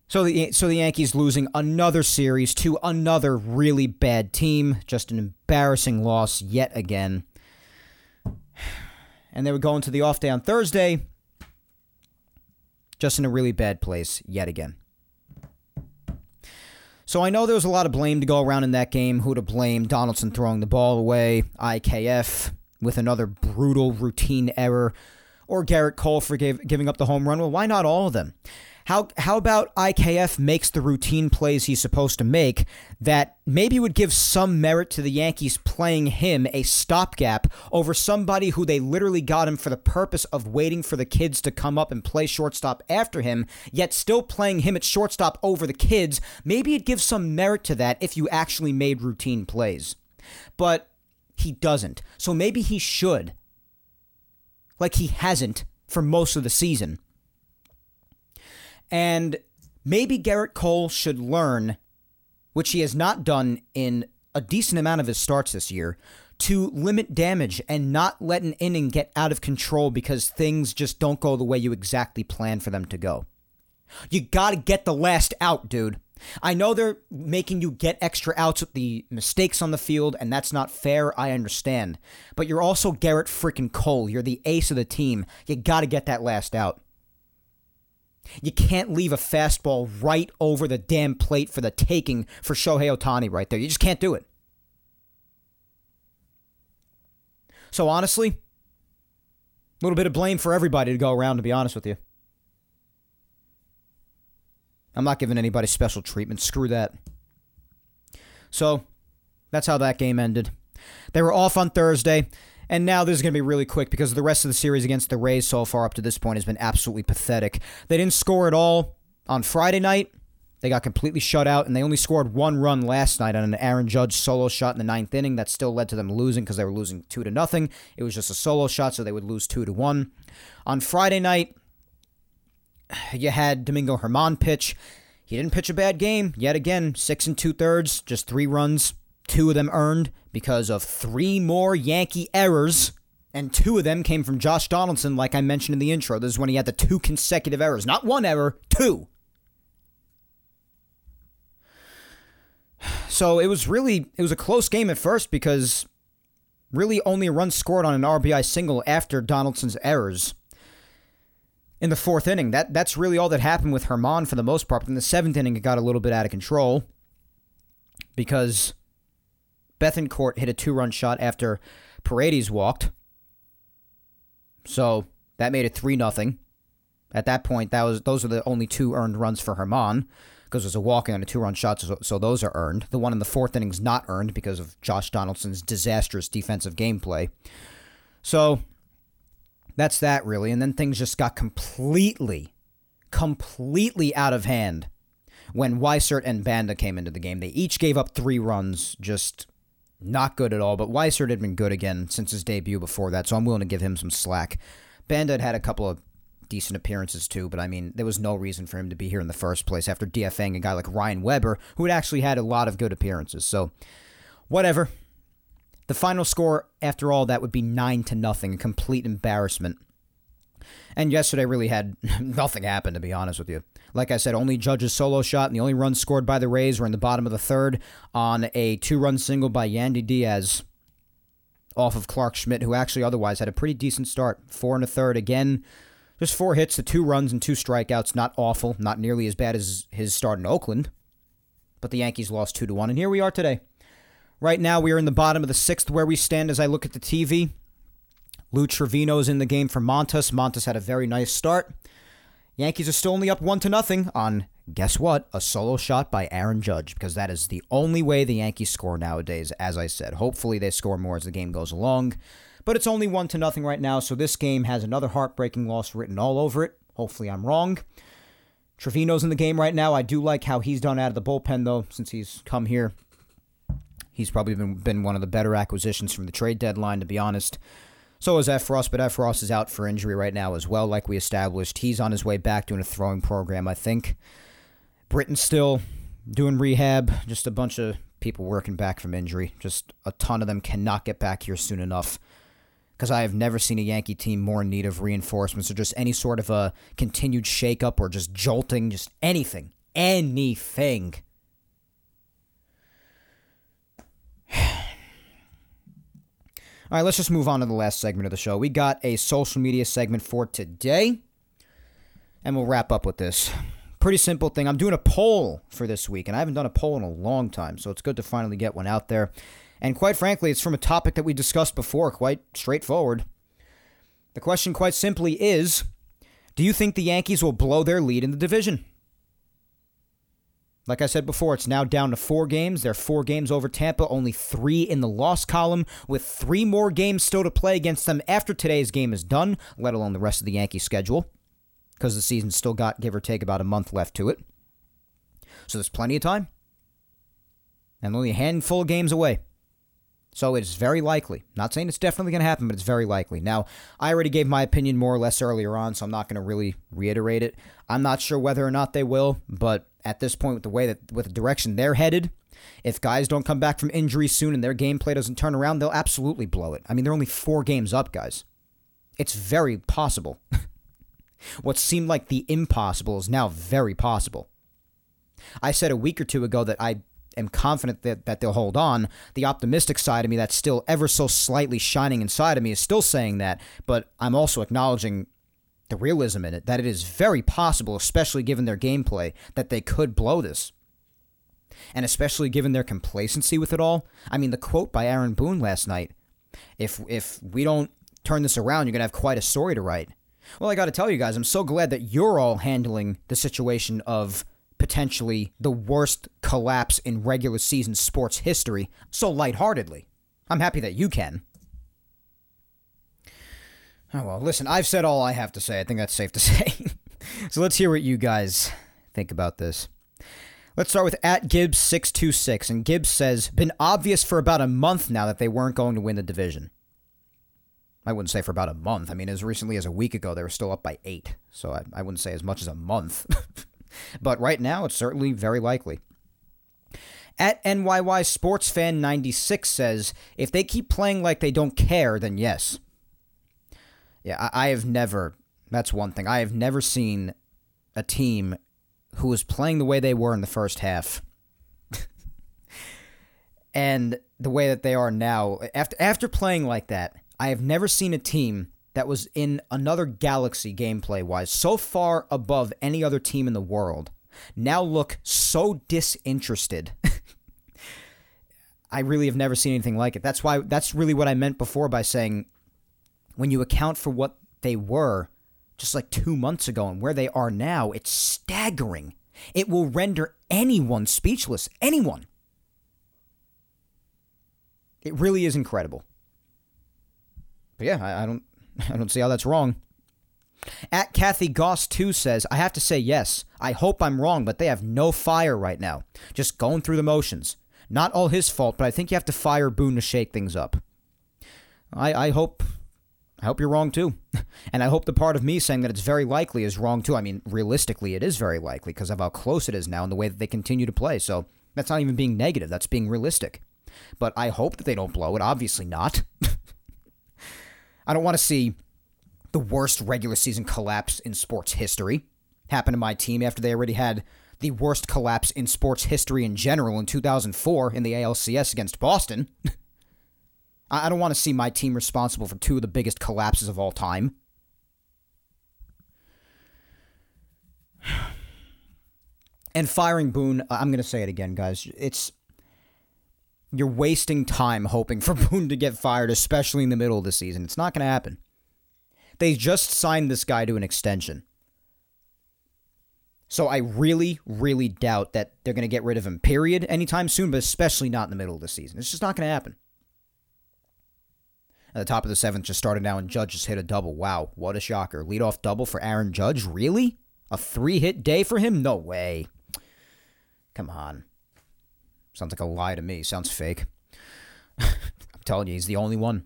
So the Yankees losing another series to another really bad team. Just an embarrassing loss yet again. And they would go into the off day on Thursday, just in a really bad place yet again. So I know there was a lot of blame to go around in that game. Who to blame? Donaldson throwing the ball away, IKF, with another brutal routine error, or Garrett Cole for giving up the home run. Well, why not all of them? How about IKF makes the routine plays he's supposed to make that maybe would give some merit to the Yankees playing him a stopgap over somebody who they literally got him for the purpose of waiting for the kids to come up and play shortstop after him, yet still playing him at shortstop over the kids. Maybe it gives some merit to that if you actually made routine plays. But he doesn't. So maybe he should. Like he hasn't for most of the season. And maybe Garrett Cole should learn, which he has not done in a decent amount of his starts this year, to limit damage and not let an inning get out of control because things just don't go the way you exactly planned for them to go. You gotta get the last out, dude. I know they're making you get extra outs with the mistakes on the field, and that's not fair, I understand. But you're also Garrett freaking Cole. You're the ace of the team. You gotta get that last out. You can't leave a fastball right over the damn plate for the taking for Shohei Ohtani right there. You just can't do it. So honestly, a little bit of blame for everybody to go around, to be honest with you. I'm not giving anybody special treatment. Screw that. So that's how that game ended. They were off on Thursday. And now this is going to be really quick because the rest of the series against the Rays so far up to this point has been absolutely pathetic. They didn't score at all on Friday night. They got completely shut out, and they only scored one run last night on an Aaron Judge solo shot in the ninth inning. That still led to them losing because they were losing 2-0. It was just a solo shot, so they would lose 2-1. On Friday night, you had Domingo Germán pitch. He didn't pitch a bad game. Yet again, 6 2/3, just 3 runs. 2 of them earned because of 3 more Yankee errors, and 2 of them came from Josh Donaldson, like I mentioned in the intro. This is when he had the 2 consecutive errors. Not 1 error, 2. So it was a close game at first because really only a run scored on an RBI single after Donaldson's errors. In the 4th inning, that's really all that happened with Germán for the most part. But in the 7th inning, it got a little bit out of control because Bethancourt hit a 2-run shot after Paredes walked. So that made it 3-0. At that point, those are the only 2 earned runs for Germán because it was a walk and a 2-run shot, so those are earned. The one in the 4th inning is not earned because of Josh Donaldson's disastrous defensive gameplay. So that's that, really. And then things just got completely out of hand when Weissert and Banda came into the game. They each gave up 3 runs, just not good at all. But Weissert had been good again since his debut before that, so I'm willing to give him some slack. Banda had a couple of decent appearances too, but I mean, there was no reason for him to be here in the first place after DFAing a guy like Ryan Weber, who had actually had a lot of good appearances. So, whatever. The final score, after all that, would be 9-0, a complete embarrassment. And yesterday really had nothing happen, to be honest with you. Like I said, only Judge's solo shot and the only runs scored by the Rays were in the bottom of the 3rd on a 2-run single by Yandy Diaz off of Clark Schmidt, who actually otherwise had a pretty decent start. 4 1/3 again. Just 4 hits to 2 runs and 2 strikeouts. Not awful. Not nearly as bad as his start in Oakland. But the Yankees lost 2-1, and here we are today. Right now we are in the bottom of the 6th where we stand as I look at the TV. Lou Trevino's in the game for Montas. Montas had a very nice start. Yankees are still only up 1-0 on, guess what, a solo shot by Aaron Judge, because that is the only way the Yankees score nowadays, as I said. Hopefully they score more as the game goes along, but it's only 1-0 right now, so this game has another heartbreaking loss written all over it. Hopefully I'm wrong. Trevino's in the game right now. I do like how he's done out of the bullpen, though, since he's come here. He's probably been one of the better acquisitions from the trade deadline, to be honest. So is Efros, but Efros is out for injury right now as well, like we established. He's on his way back doing a throwing program, I think. Britton's still doing rehab. Just a bunch of people working back from injury. Just a ton of them cannot get back here soon enough, because I have never seen a Yankee team more in need of reinforcements or just any sort of a continued shakeup or just jolting, just anything. Anything. All right, let's just move on to the last segment of the show. We got a social media segment for today, and we'll wrap up with this. Pretty simple thing. I'm doing a poll for this week, and I haven't done a poll in a long time, so it's good to finally get one out there. And quite frankly, it's from a topic that we discussed before, quite straightforward. The question quite simply is, do you think the Yankees will blow their lead in the division? Like I said before, it's now down to 4 games. They're 4 games over Tampa, only 3 in the loss column, with 3 more games still to play against them after today's game is done, let alone the rest of the Yankees' schedule, because the season's still got, give or take, about a month left to it. So there's plenty of time, and only a handful of games away. So it's very likely. Not saying it's definitely going to happen, but it's very likely. Now, I already gave my opinion more or less earlier on, so I'm not going to really reiterate it. I'm not sure whether or not they will, but at this point, with the direction they're headed, if guys don't come back from injury soon and their gameplay doesn't turn around, they'll absolutely blow it. I mean, they're only 4 games up, guys. It's very possible. What seemed like the impossible is now very possible. I said a week or two ago that I am confident that they'll hold on. The optimistic side of me that's still ever so slightly shining inside of me is still saying that, but I'm also acknowledging the realism in it, that it is very possible, especially given their gameplay, that they could blow this. And especially given their complacency with it all. I mean, the quote by Aaron Boone last night, if we don't turn this around, you're going to have quite a story to write. Well, I got to tell you guys, I'm so glad that you're all handling the situation of potentially the worst collapse in regular season sports history so lightheartedly. I'm happy that you can. Oh, well, listen, I've said all I have to say. I think that's safe to say. So let's hear what you guys think about this. Let's start with @Gibbs626. And Gibbs says, been obvious for about a month now that they weren't going to win the division. I wouldn't say for about a month. I mean, as recently as a week ago, they were still up by 8. So I wouldn't say as much as a month. But right now, it's certainly very likely. @NYYSportsFan96 says, if they keep playing like they don't care, then yes. Yeah, I have never, that's one thing, I have never seen a team who was playing the way they were in the first half and the way that they are now. After playing like that, I have never seen a team that was in another galaxy gameplay-wise, so far above any other team in the world, now look so disinterested. I really have never seen anything like it. That's really what I meant before by saying, when you account for what they were just like 2 months ago and where they are now, it's staggering. It will render anyone speechless. Anyone. It really is incredible. But yeah, I don't see how that's wrong. @KathyGoss2 says, I have to say yes. I hope I'm wrong, but they have no fire right now. Just going through the motions. Not all his fault, but I think you have to fire Boone to shake things up. I hope you're wrong, too. And I hope the part of me saying that it's very likely is wrong, too. I mean, realistically, it is very likely because of how close it is now and the way that they continue to play. So that's not even being negative. That's being realistic. But I hope that they don't blow it. Obviously not. I don't want to see the worst regular season collapse in sports history happen to my team after they already had the worst collapse in sports history in general in 2004 in the ALCS against Boston. I don't want to see my team responsible for 2 of the biggest collapses of all time. And firing Boone, I'm going to say it again, guys. You're wasting time hoping for Boone to get fired, especially in the middle of the season. It's not going to happen. They just signed this guy to an extension. So I really, really doubt that they're going to get rid of him, period, anytime soon, but especially not in the middle of the season. It's just not going to happen. At the top of the 7th just started now, and Judge just hit a double. Wow, what a shocker. Leadoff double for Aaron Judge? Really? A 3-hit day for him? No way. Come on. Sounds like a lie to me. Sounds fake. I'm telling you, he's the only one.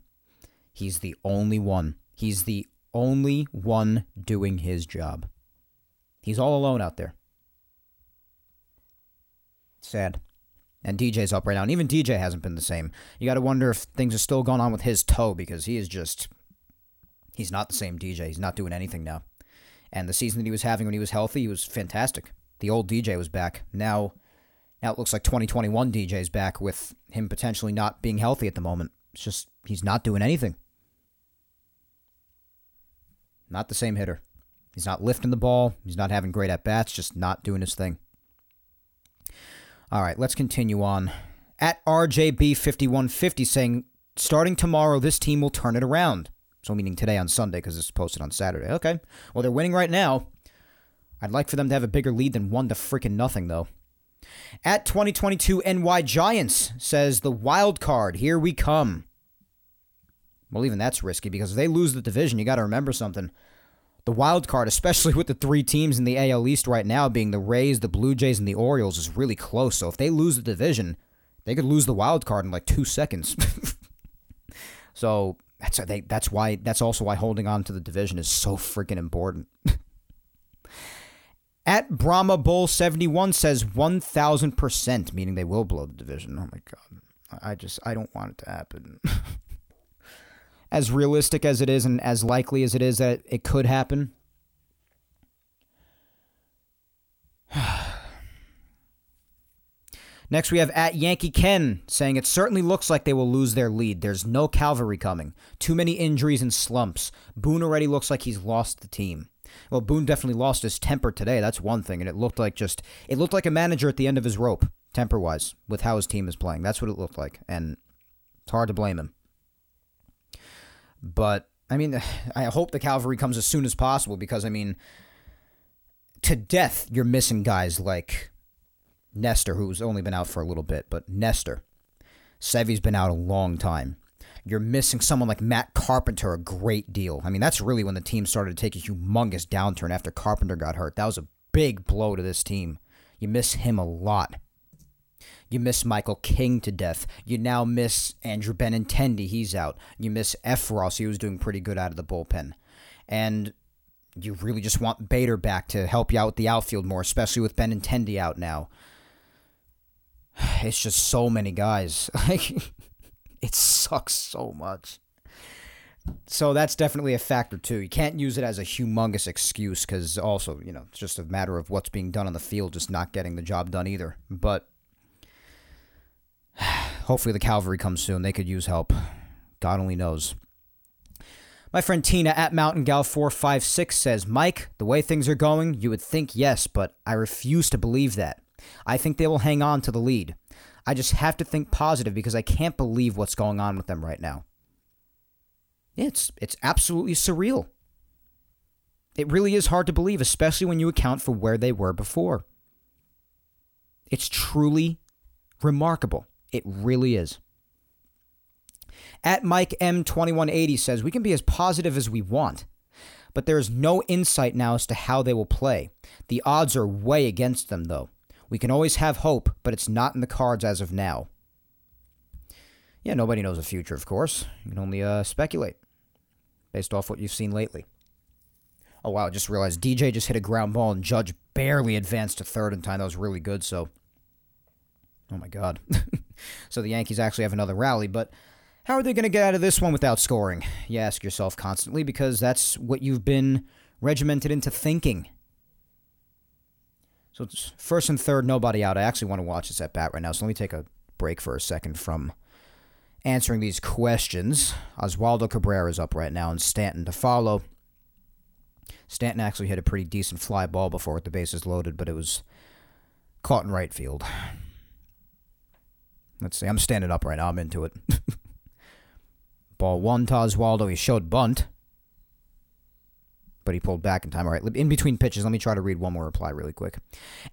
He's the only one. He's the only one doing his job. He's all alone out there. Sad. And DJ's up right now, and even DJ hasn't been the same. You got to wonder if things are still going on with his toe, because he is just, he's not the same DJ. He's not doing anything now. And the season that he was having when he was healthy, he was fantastic. The old DJ was back. Now it looks like 2021 DJ's back with him potentially not being healthy at the moment. It's just, he's not doing anything. Not the same hitter. He's not lifting the ball. He's not having great at-bats, just not doing his thing. All right, let's continue on. at RJB5150 saying, starting tomorrow, this team will turn it around. So meaning today on Sunday because it's posted on Saturday. Okay. Well, they're winning right now. I'd like for them to have a bigger lead than 1-0, though. At 2022 NY Giants says, the wild card, here we come. Well, even that's risky because if they lose the division, you got to remember something. The wild card, especially with the three teams in the AL East right now being the Rays, the Blue Jays, and the Orioles, is really close. So if they lose the division, they could lose the wild card in like 2 seconds. So that's also why holding on to the division is so freaking important. At Brahma Bull 71 says 1,000%, meaning they will blow the division. Oh my God. I don't want it to happen. As realistic as it is and as likely as it is that it could happen. Next, we have at Yankee Ken saying, it certainly looks like they will lose their lead. There's no cavalry coming. Too many injuries and slumps. Boone already looks like he's lost the team. Well, Boone definitely lost his temper today. That's one thing. And it looked like a manager at the end of his rope, temper-wise, with how his team is playing. That's what it looked like. And it's hard to blame him. But, I mean, I hope the cavalry comes as soon as possible because, I mean, to death you're missing guys like Nestor, who's only been out for a little bit, but Nestor. Sevy's been out a long time. You're missing someone like Matt Carpenter a great deal. I mean, that's really when the team started to take a humongous downturn after Carpenter got hurt. That was a big blow to this team. You miss him a lot. You miss Michael King to death. You now miss Andrew Benintendi. He's out. You miss Efros. He was doing pretty good out of the bullpen. And you really just want Bader back to help you out with the outfield more, especially with Benintendi out now. It's just so many guys. It sucks so much. So that's definitely a factor, too. You can't use it as a humongous excuse because also, you know, it's just a matter of what's being done on the field, just not getting the job done either. But hopefully the cavalry comes soon. They could use help. God only knows. My friend Tina at Mountain Gal 456 says, Mike, the way things are going, you would think yes, but I refuse to believe that. I think they will hang on to the lead. I just have to think positive because I can't believe what's going on with them right now. It's absolutely surreal. It really is hard to believe, especially when you account for where they were before. It's truly remarkable. It really is. At Mike M2180 says, we can be as positive as we want, but there is no insight now as to how they will play. The odds are way against them, though. We can always have hope, but it's not in the cards as of now. Yeah, nobody knows the future, of course. You can only speculate based off what you've seen lately. Oh, wow, I just realized DJ just hit a ground ball and Judge barely advanced to third in time. That was really good, so... Oh, my God. So the Yankees actually have another rally, but how are they going to get out of this one without scoring? You ask yourself constantly because that's what you've been regimented into thinking. So it's first and third, nobody out. I actually want to watch this at bat right now, so let me take a break for a second from answering these questions. Oswaldo Cabrera is up right now, and Stanton to follow. Stanton actually hit a pretty decent fly ball before with the bases loaded, but it was caught in right field. Let's see. I'm standing up right now. I'm into it. Ball one to Oswaldo. He showed bunt, but he pulled back in time. All right, in between pitches, let me try to read one more reply really quick.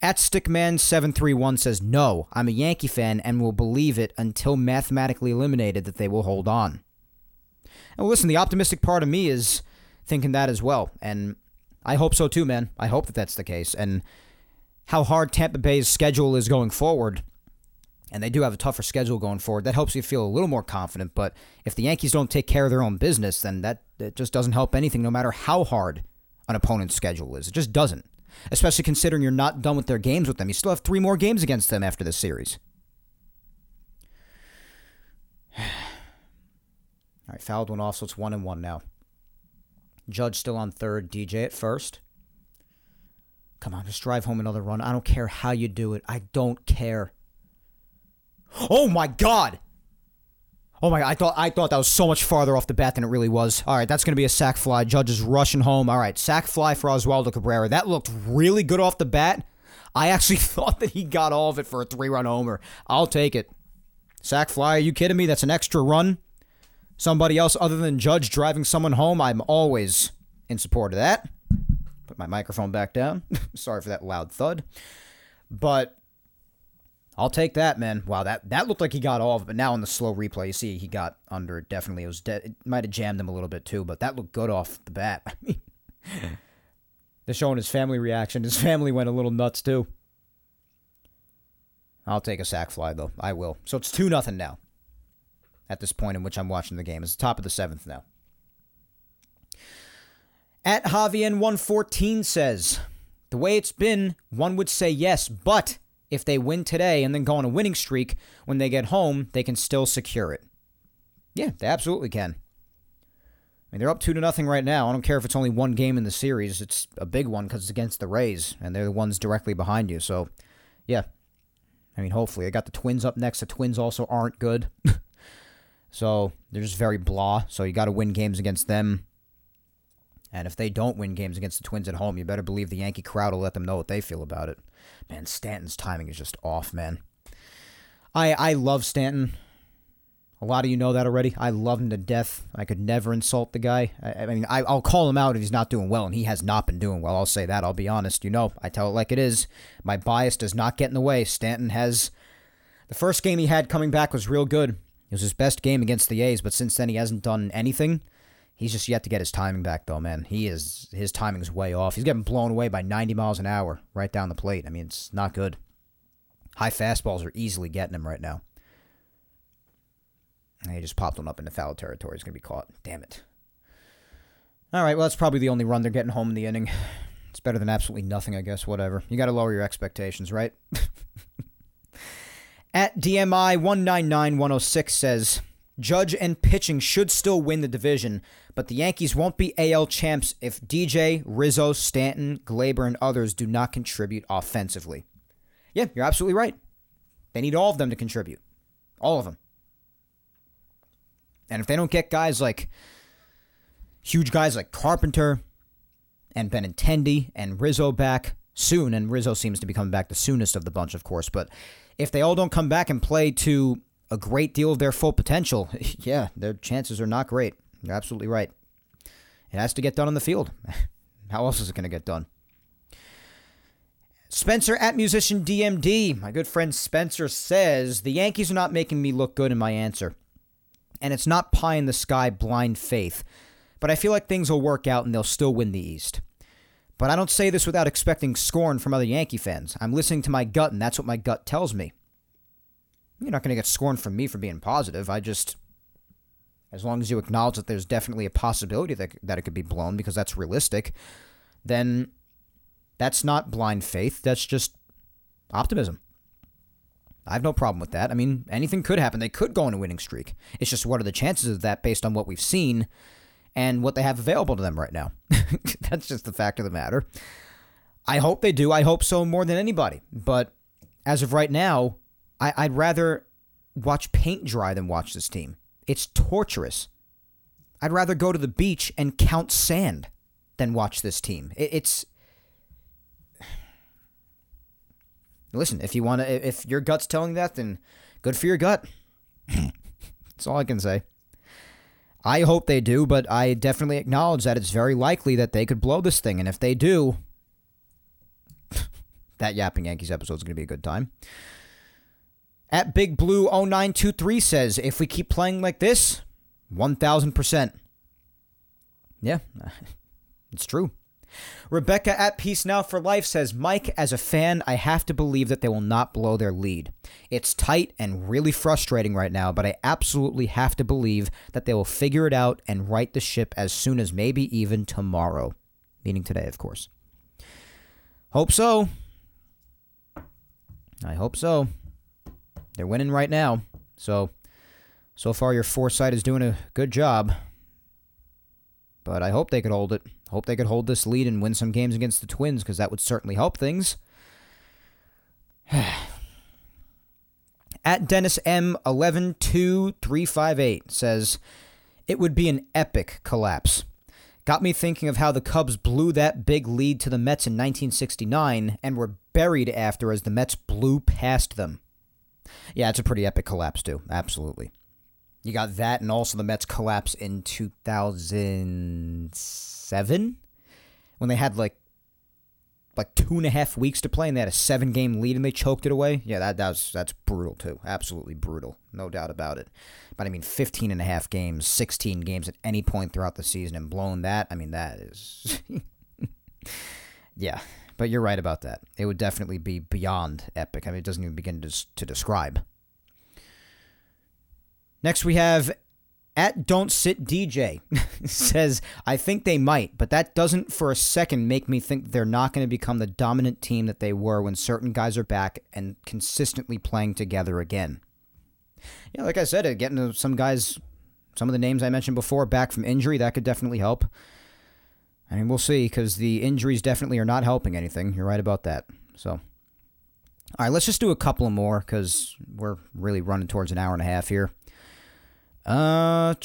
At Stickman731 says, no, I'm a Yankee fan and will believe it until mathematically eliminated that they will hold on. And listen, the optimistic part of me is thinking that as well, and I hope so too, man. I hope that that's the case, and how hard Tampa Bay's schedule is going forward, and they do have a tougher schedule going forward, that helps you feel a little more confident. But if the Yankees don't take care of their own business, then that just doesn't help anything, no matter how hard an opponent's schedule is. It just doesn't, especially considering you're not done with their games with them. You still have 3 more games against them after this series. All right, fouled one off, so it's 1-1 now. Judge still on third, DJ at first. Come on, just drive home another run. I don't care how you do it. I don't care. Oh, my God. Oh, my God. I thought that was so much farther off the bat than it really was. All right, that's going to be a sac fly. Judge is rushing home. All right, sac fly for Oswaldo Cabrera. That looked really good off the bat. I actually thought that he got all of it for a 3-run homer. I'll take it. Sac fly, are you kidding me? That's an extra run. Somebody else other than Judge driving someone home. I'm always in support of that. Put my microphone back down. Sorry for that loud thud. But I'll take that, man. Wow, that looked like he got all of it, but now in the slow replay, you see he got under it, definitely. It might have jammed him a little bit, too, but that looked good off the bat. I mean, they're showing his family reaction. His family went a little nuts, too. I'll take a sac fly, though. I will. So it's 2-0 now at this point in which I'm watching the game. It's the top of the 7th now. At Javien114 says, the way it's been, one would say yes, but if they win today and then go on a winning streak, when they get home, they can still secure it. Yeah, they absolutely can. I mean, they're up 2-0 right now. I don't care if it's only one game in the series. It's a big one because it's against the Rays, and they're the ones directly behind you. So, yeah. I mean, hopefully. They got the Twins up next. The Twins also aren't good. So, they're just very blah. So, you got to win games against them. And if they don't win games against the Twins at home, you better believe the Yankee crowd will let them know what they feel about it. Man, Stanton's timing is just off, man. I love Stanton. A lot of you know that already. I love him to death. I could never insult the guy. I'll call him out if he's not doing well, and he has not been doing well. I'll say that. I'll be honest. You know, I tell it like it is. My bias does not get in the way. Stanton has... The first game he had coming back was real good. It was his best game against the A's, but since then he hasn't done anything. He's just yet to get his timing back, though, man. His timing's way off. He's getting blown away by 90 miles an hour right down the plate. I mean, it's not good. High fastballs are easily getting him right now. And he just popped one up into foul territory. He's going to be caught. Damn it. All right, well, that's probably the only run they're getting home in the inning. It's better than absolutely nothing, I guess. Whatever. You got to lower your expectations, right? At DMI 199106 says... Judge and pitching should still win the division, but the Yankees won't be AL champs if DJ, Rizzo, Stanton, Gleyber, and others do not contribute offensively. Yeah, you're absolutely right. They need all of them to contribute. All of them. And if they don't get guys like, huge guys like Carpenter and Benintendi and Rizzo back soon, and Rizzo seems to be coming back the soonest of the bunch, of course, but if they all don't come back and play to a great deal of their full potential, yeah, their chances are not great. You're absolutely right. It has to get done on the field. How else is it going to get done? Spencer at Musician DMD, my good friend Spencer says, the Yankees are not making me look good in my answer. And it's not pie in the sky blind faith. But I feel like things will work out and they'll still win the East. But I don't say this without expecting scorn from other Yankee fans. I'm listening to my gut and that's what my gut tells me. You're not going to get scorned from me for being positive. I just, as long as you acknowledge that there's definitely a possibility that it could be blown because that's realistic, then that's not blind faith. That's just optimism. I have no problem with that. I mean, anything could happen. They could go on a winning streak. It's just what are the chances of that based on what we've seen and what they have available to them right now. That's just the fact of the matter. I hope they do. I hope so more than anybody. But as of right now, I'd rather watch paint dry than watch this team. It's torturous. I'd rather go to the beach and count sand than watch this team. It's... Listen, if your gut's telling that, then good for your gut. That's all I can say. I hope they do, but I definitely acknowledge that it's very likely that they could blow this thing. And if they do, that Yapping Yankees episode is going to be a good time. At Big Blue 0923 says, if we keep playing like this, 1,000%. Yeah, it's true. Rebecca at Peace Now for Life says, Mike, as a fan, I have to believe that they will not blow their lead. It's tight and really frustrating right now, but I absolutely have to believe that they will figure it out and right the ship as soon as maybe even tomorrow. Meaning today, of course. Hope so. I hope so. They're winning right now, so far your foresight is doing a good job. But I hope they could hold it. Hope they could hold this lead and win some games against the Twins, because that would certainly help things. At Dennis M 112358 says, it would be an epic collapse. Got me thinking of how the Cubs blew that big lead to the Mets in 1969 and were buried after as the Mets blew past them. Yeah, it's a pretty epic collapse, too. Absolutely. You got that, and also the Mets collapse in 2007 when they had like 2.5 weeks to play, and they had a 7-game lead, and they choked it away. Yeah, that's brutal, too. Absolutely brutal. No doubt about it. But, I mean, 15.5 games, 16 games at any point throughout the season, and blown that, I mean, that is... yeah, but you're right about that. It would definitely be beyond epic. I mean, it doesn't even begin to describe. Next, we have at Don't Sit DJ says, I think they might, but that doesn't for a second make me think they're not going to become the dominant team that they were when certain guys are back and consistently playing together again. Yeah, like I said, getting some guys, some of the names I mentioned before, back from injury, that could definitely help. I mean, we'll see, because the injuries definitely are not helping anything. You're right about that. So, all right, let's just do a couple more, because we're really running towards an hour and a half here. At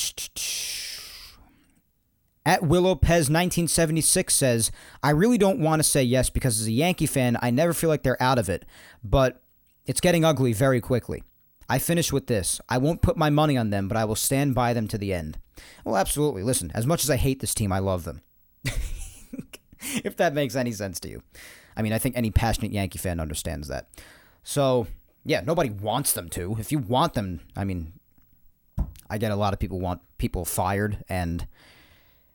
Will Lopez 1976 says, I really don't want to say yes because as a Yankee fan, I never feel like they're out of it, but it's getting ugly very quickly. I finish with this. I won't put my money on them, but I will stand by them to the end. Well, absolutely. Listen, as much as I hate this team, I love them. If that makes any sense to you. I mean, I think any passionate Yankee fan understands that. So, yeah, nobody wants them to. If you want them, I mean... I get a lot of people want people fired, and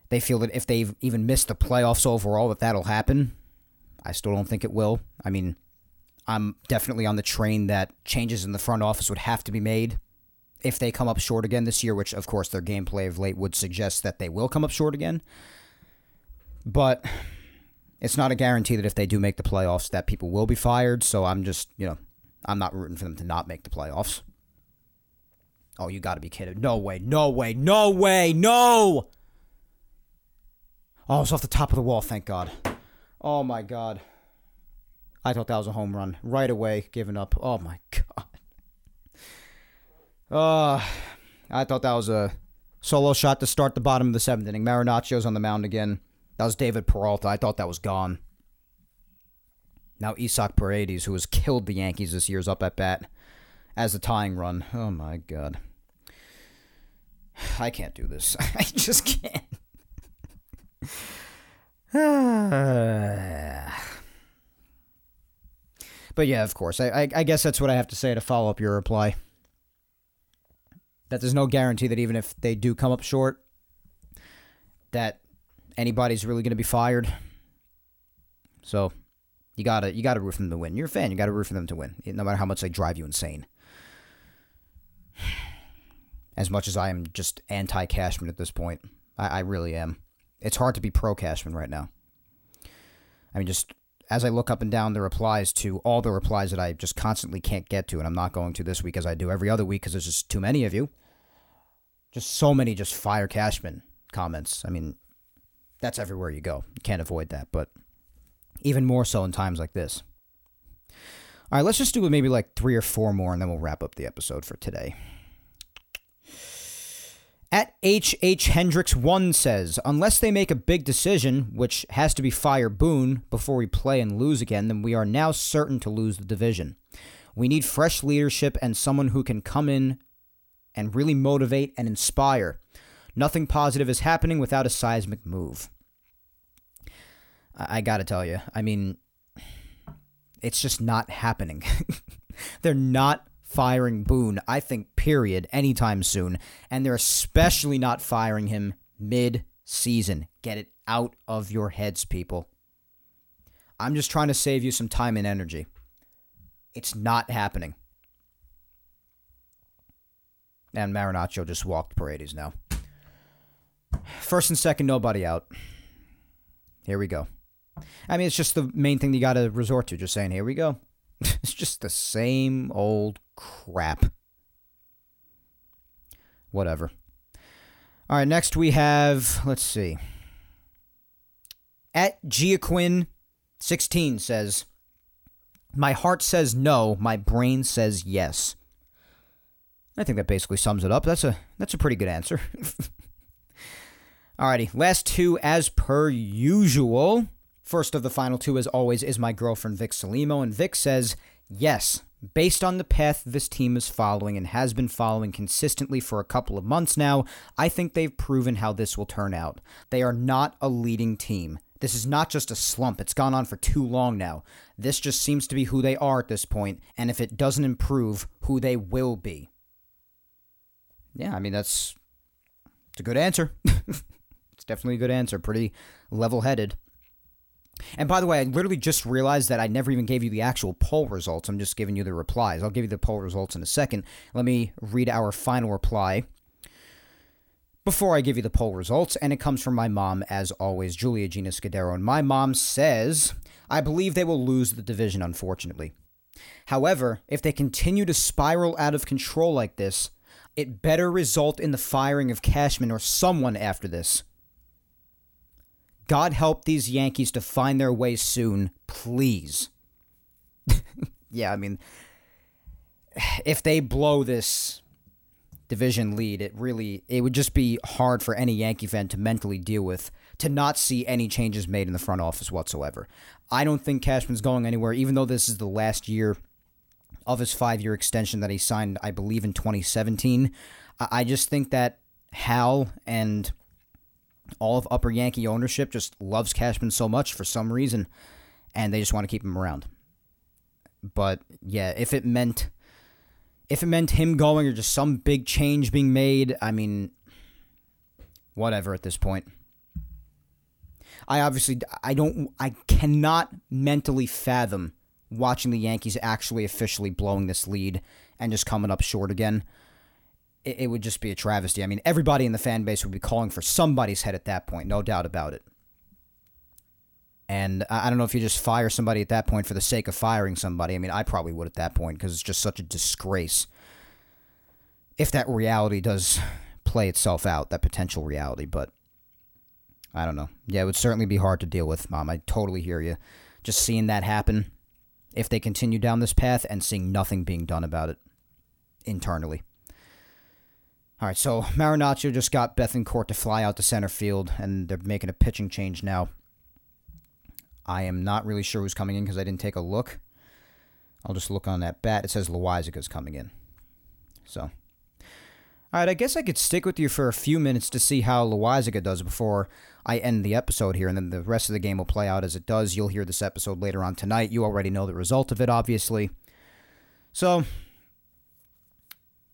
they feel that if they've even missed the playoffs overall, that that'll happen. I still don't think it will. I mean, I'm definitely on the train that changes in the front office would have to be made if they come up short again this year, which, of course, their gameplay of late would suggest that they will come up short again. But it's not a guarantee that if they do make the playoffs that people will be fired, so I'm just, I'm not rooting for them to not make the playoffs. Oh, you gotta be kidding. No way, no way, no way, no! Oh, it's off the top of the wall, thank God. Oh, my God. I thought that was a home run. Right away, giving up. Oh, my God. I thought that was a solo shot to start the bottom of the seventh inning. Marinaccio's on the mound again. That was David Peralta. I thought that was gone. Now Isak Paredes, who has killed the Yankees this year, is up at bat. As a tying run. Oh, my God. I can't do this. I just can't. But, yeah, of course. I guess that's what I have to say to follow up your reply. That there's no guarantee that even if they do come up short, that anybody's really going to be fired. So, you gotta root for them to win. You're a fan. You got to root for them to win, no matter how much they drive you insane. As much as I am just anti-Cashman at this point, I really am. It's hard to be pro-Cashman right now. I mean, just as I look up and down the replies to all the replies that I just constantly can't get to, and I'm not going to this week as I do every other week because there's just too many of you. Just so many just fire Cashman comments. I mean, that's everywhere you go. You can't avoid that, but even more so in times like this. All right, let's just do maybe like 3 or 4 more, and then we'll wrap up the episode for today. At H.H. Hendricks1 says, unless they make a big decision, which has to be fire Boone before we play and lose again, then we are now certain to lose the division. We need fresh leadership and someone who can come in and really motivate and inspire. Nothing positive is happening without a seismic move. I gotta tell you, I mean... it's just not happening. They're not firing Boone, I think, period, anytime soon. And they're especially not firing him mid-season. Get it out of your heads, people. I'm just trying to save you some time and energy. It's not happening. And Marinaccio just walked Paredes now. First and second, nobody out. Here we go. I mean, it's just the main thing you got to resort to, just saying, here we go. It's just the same old crap. Whatever. All right, next we have, let's see. At Giaquin16 says, my heart says no, my brain says yes. I think that basically sums it up. That's a pretty good answer. All righty, last two as per usual. First of the final two, as always, is my girlfriend Vic Salimo, and Vic says, Yes, based on the path this team is following and has been following consistently for a couple of months now, I think they've proven how this will turn out. They are not a leading team. This is not just a slump. It's gone on for too long now. This just seems to be who they are at this point, and if it doesn't improve, who they will be. Yeah, I mean, it's a good answer. It's definitely a good answer. Pretty level-headed. And by the way, I literally just realized that I never even gave you the actual poll results. I'm just giving you the replies. I'll give you the poll results in a second. Let me read our final reply before I give you the poll results, and it comes from my mom, as always, Julia Gina Scudero. And my mom says, I believe they will lose the division, unfortunately. However, if they continue to spiral out of control like this, it better result in the firing of Cashman or someone after this. God help these Yankees to find their way soon, please. Yeah, I mean, if they blow this division lead, it would just be hard for any Yankee fan to mentally deal with, to not see any changes made in the front office whatsoever. I don't think Cashman's going anywhere, even though this is the last year of his 5-year extension that he signed, I believe, in 2017. I just think that Hal and all of upper Yankee ownership just loves Cashman so much for some reason, and they just want to keep him around. But yeah, if it meant him going or just some big change being made, I mean, whatever at this point. I cannot mentally fathom watching the Yankees actually officially blowing this lead and just coming up short again. It would just be a travesty. I mean, everybody in the fan base would be calling for somebody's head at that point, no doubt about it. And I don't know if you just fire somebody at that point for the sake of firing somebody. I mean, I probably would at that point because it's just such a disgrace. If that reality does play itself out, that potential reality, but I don't know. Yeah, it would certainly be hard to deal with, Mom. I totally hear you. Just seeing that happen, if they continue down this path and seeing nothing being done about it internally. All right, so Marinaccio just got Bethancourt to fly out to center field, and they're making a pitching change now. I am not really sure who's coming in because I didn't take a look. I'll just look on that bat. It says Loáisiga's coming in. So, all right, I guess I could stick with you for a few minutes to see how Loáisiga does before I end the episode here, and then the rest of the game will play out as it does. You'll hear this episode later on tonight. You already know the result of it, obviously. So,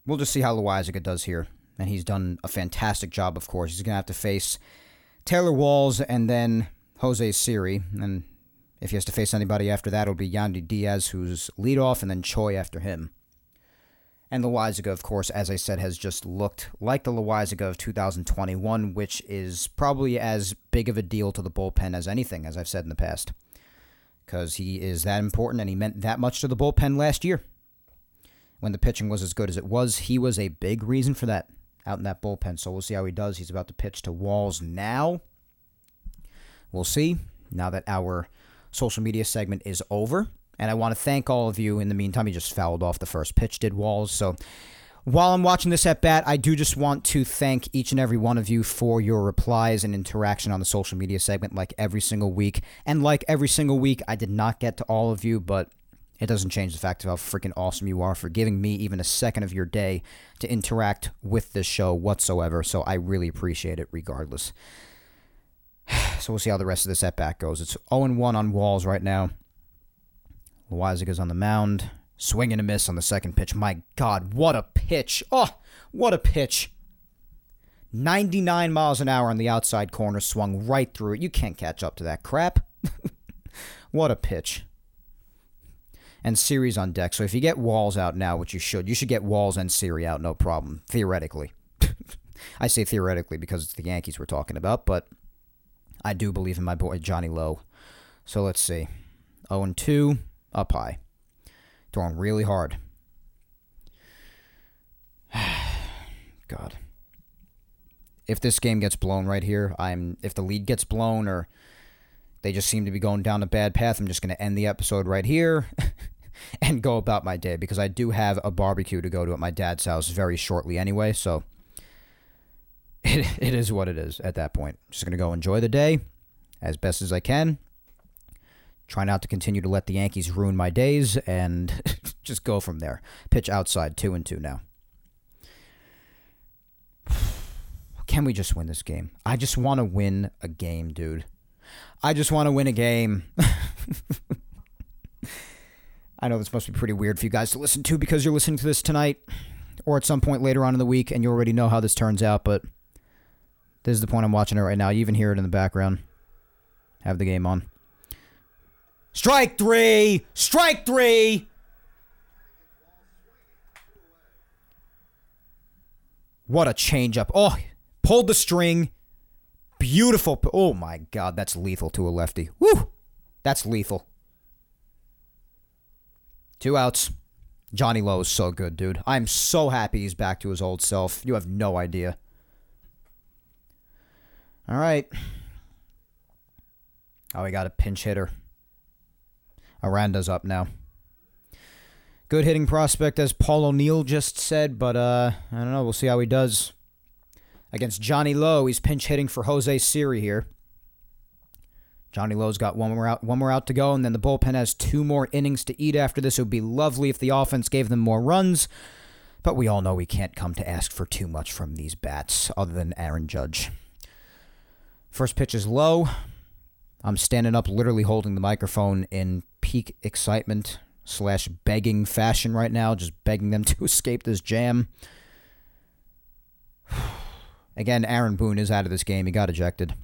we'll just see how Loáisiga does here. And he's done a fantastic job, of course. He's going to have to face Taylor Walls and then Jose Siri. And if he has to face anybody after that, it'll be Yandy Diaz, who's leadoff, and then Choi after him. And Loáisiga, of course, as I said, has just looked like the Loáisiga of 2021, which is probably as big of a deal to the bullpen as anything, as I've said in the past. Because he is that important, and he meant that much to the bullpen last year. When the pitching was as good as it was, he was a big reason for that. Out in that bullpen, so we'll see how he does. He's about to pitch to Walls now. We'll see, now that our social media segment is over. And I want to thank all of you. In the meantime, he just fouled off the first pitch, did Walls. So while I'm watching this at bat, I do just want to thank each and every one of you for your replies and interaction on the social media segment like every single week. And like every single week, I did not get to all of you, but it doesn't change the fact of how freaking awesome you are for giving me even a second of your day to interact with this show whatsoever, so I really appreciate it regardless. So we'll see how the rest of this at-bat goes. It's 0-1 on Walls right now. Loáisiga's on the mound. Swing and a miss on the second pitch. My God, what a pitch. Oh, what a pitch. 99 miles an hour on the outside corner, swung right through it. You can't catch up to that crap. What a pitch. And Siri's on deck. So if you get Walls out now, which you should get Walls and Siri out, no problem, theoretically. I say theoretically because it's the Yankees we're talking about, but I do believe in my boy Johnny Lowe. So let's see. 0-2, up high. Throwing really hard. God. If this game gets blown right here, if the lead gets blown or they just seem to be going down a bad path, I'm just going to end the episode right here and go about my day because I do have a barbecue to go to at my dad's house very shortly anyway, so it is what it is at that point. Just going to go enjoy the day as best as I can. Try not to continue to let the Yankees ruin my days and just go from there. Pitch outside 2-2 now. Can we just win this game? I just want to win a game, dude. I just want to win a game. I know this must be pretty weird for you guys to listen to because you're listening to this tonight or at some point later on in the week and you already know how this turns out, but this is the point I'm watching it right now. You even hear it in the background. Have the game on. Strike three! Strike three! What a changeup. Oh, pulled the string. Beautiful. Oh, my God. That's lethal to a lefty. Woo! That's lethal. 2 outs. Johnny Lowe is so good, dude. I'm so happy he's back to his old self. You have no idea. All right. Oh, we got a pinch hitter. Aranda's up now. Good hitting prospect, as Paul O'Neill just said, but I don't know. We'll see how he does. Against Johnny Lowe, he's pinch hitting for Jose Siri here. Johnny Lowe's got one more out to go, and then the bullpen has 2 more innings to eat after this. It would be lovely if the offense gave them more runs, but we all know we can't come to ask for too much from these bats other than Aaron Judge. First pitch is low. I'm standing up, literally holding the microphone in peak excitement / begging fashion right now, just begging them to escape this jam. Again, Aaron Boone is out of this game. He got ejected.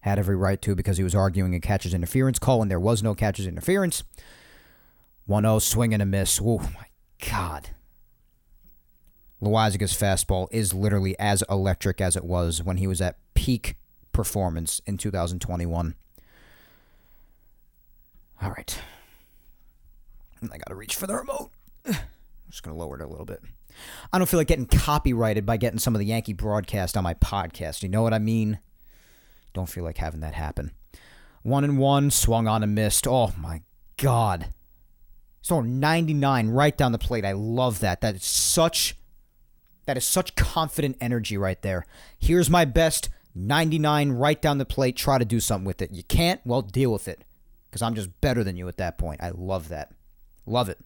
Had every right to because he was arguing a catcher's interference call, and there was no catcher's interference. 1-0, swing and a miss. Oh, my God. Loáisiga's fastball is literally as electric as it was when he was at peak performance in 2021. All right. I got to reach for the remote. I'm just going to lower it a little bit. I don't feel like getting copyrighted by getting some of the Yankee broadcast on my podcast. You know what I mean? Don't feel like having that happen. 1-1, swung on and missed. Oh, my God. So 99 right down the plate. I love that. That is such confident energy right there. Here's my best 99 right down the plate. Try to do something with it. You can't? Well, deal with it because I'm just better than you at that point. I love that. Love it.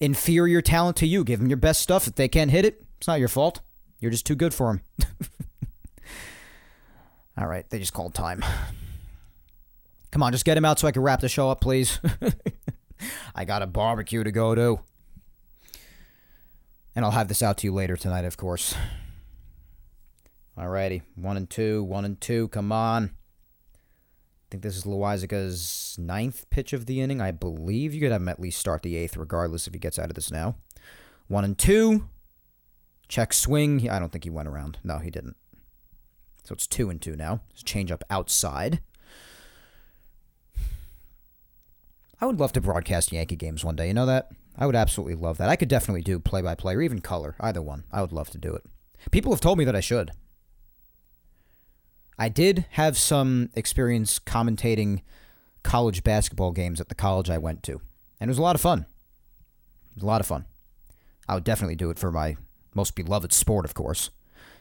Inferior talent to you. Give them your best stuff. If they can't hit it, it's not your fault. You're just too good for them. All right, they just called time. Come on, just get him out so I can wrap the show up, please. I got a barbecue to go to. And I'll have this out to you later tonight, of course. All righty. 1-2, 1-2. Come on. I think this is Loáisiga's 9th pitch of the inning. I believe you could have him at least start the 8th, regardless if he gets out of this now. 1-2. Check swing. I don't think he went around. No, he didn't. So it's 2-2 now. It's change up outside. I would love to broadcast Yankee games one day. You know that? I would absolutely love that. I could definitely do play-by-play or even color. Either one. I would love to do it. People have told me that I should. I did have some experience commentating college basketball games at the college I went to. And it was a lot of fun. It was a lot of fun. I would definitely do it for my most beloved sport, of course.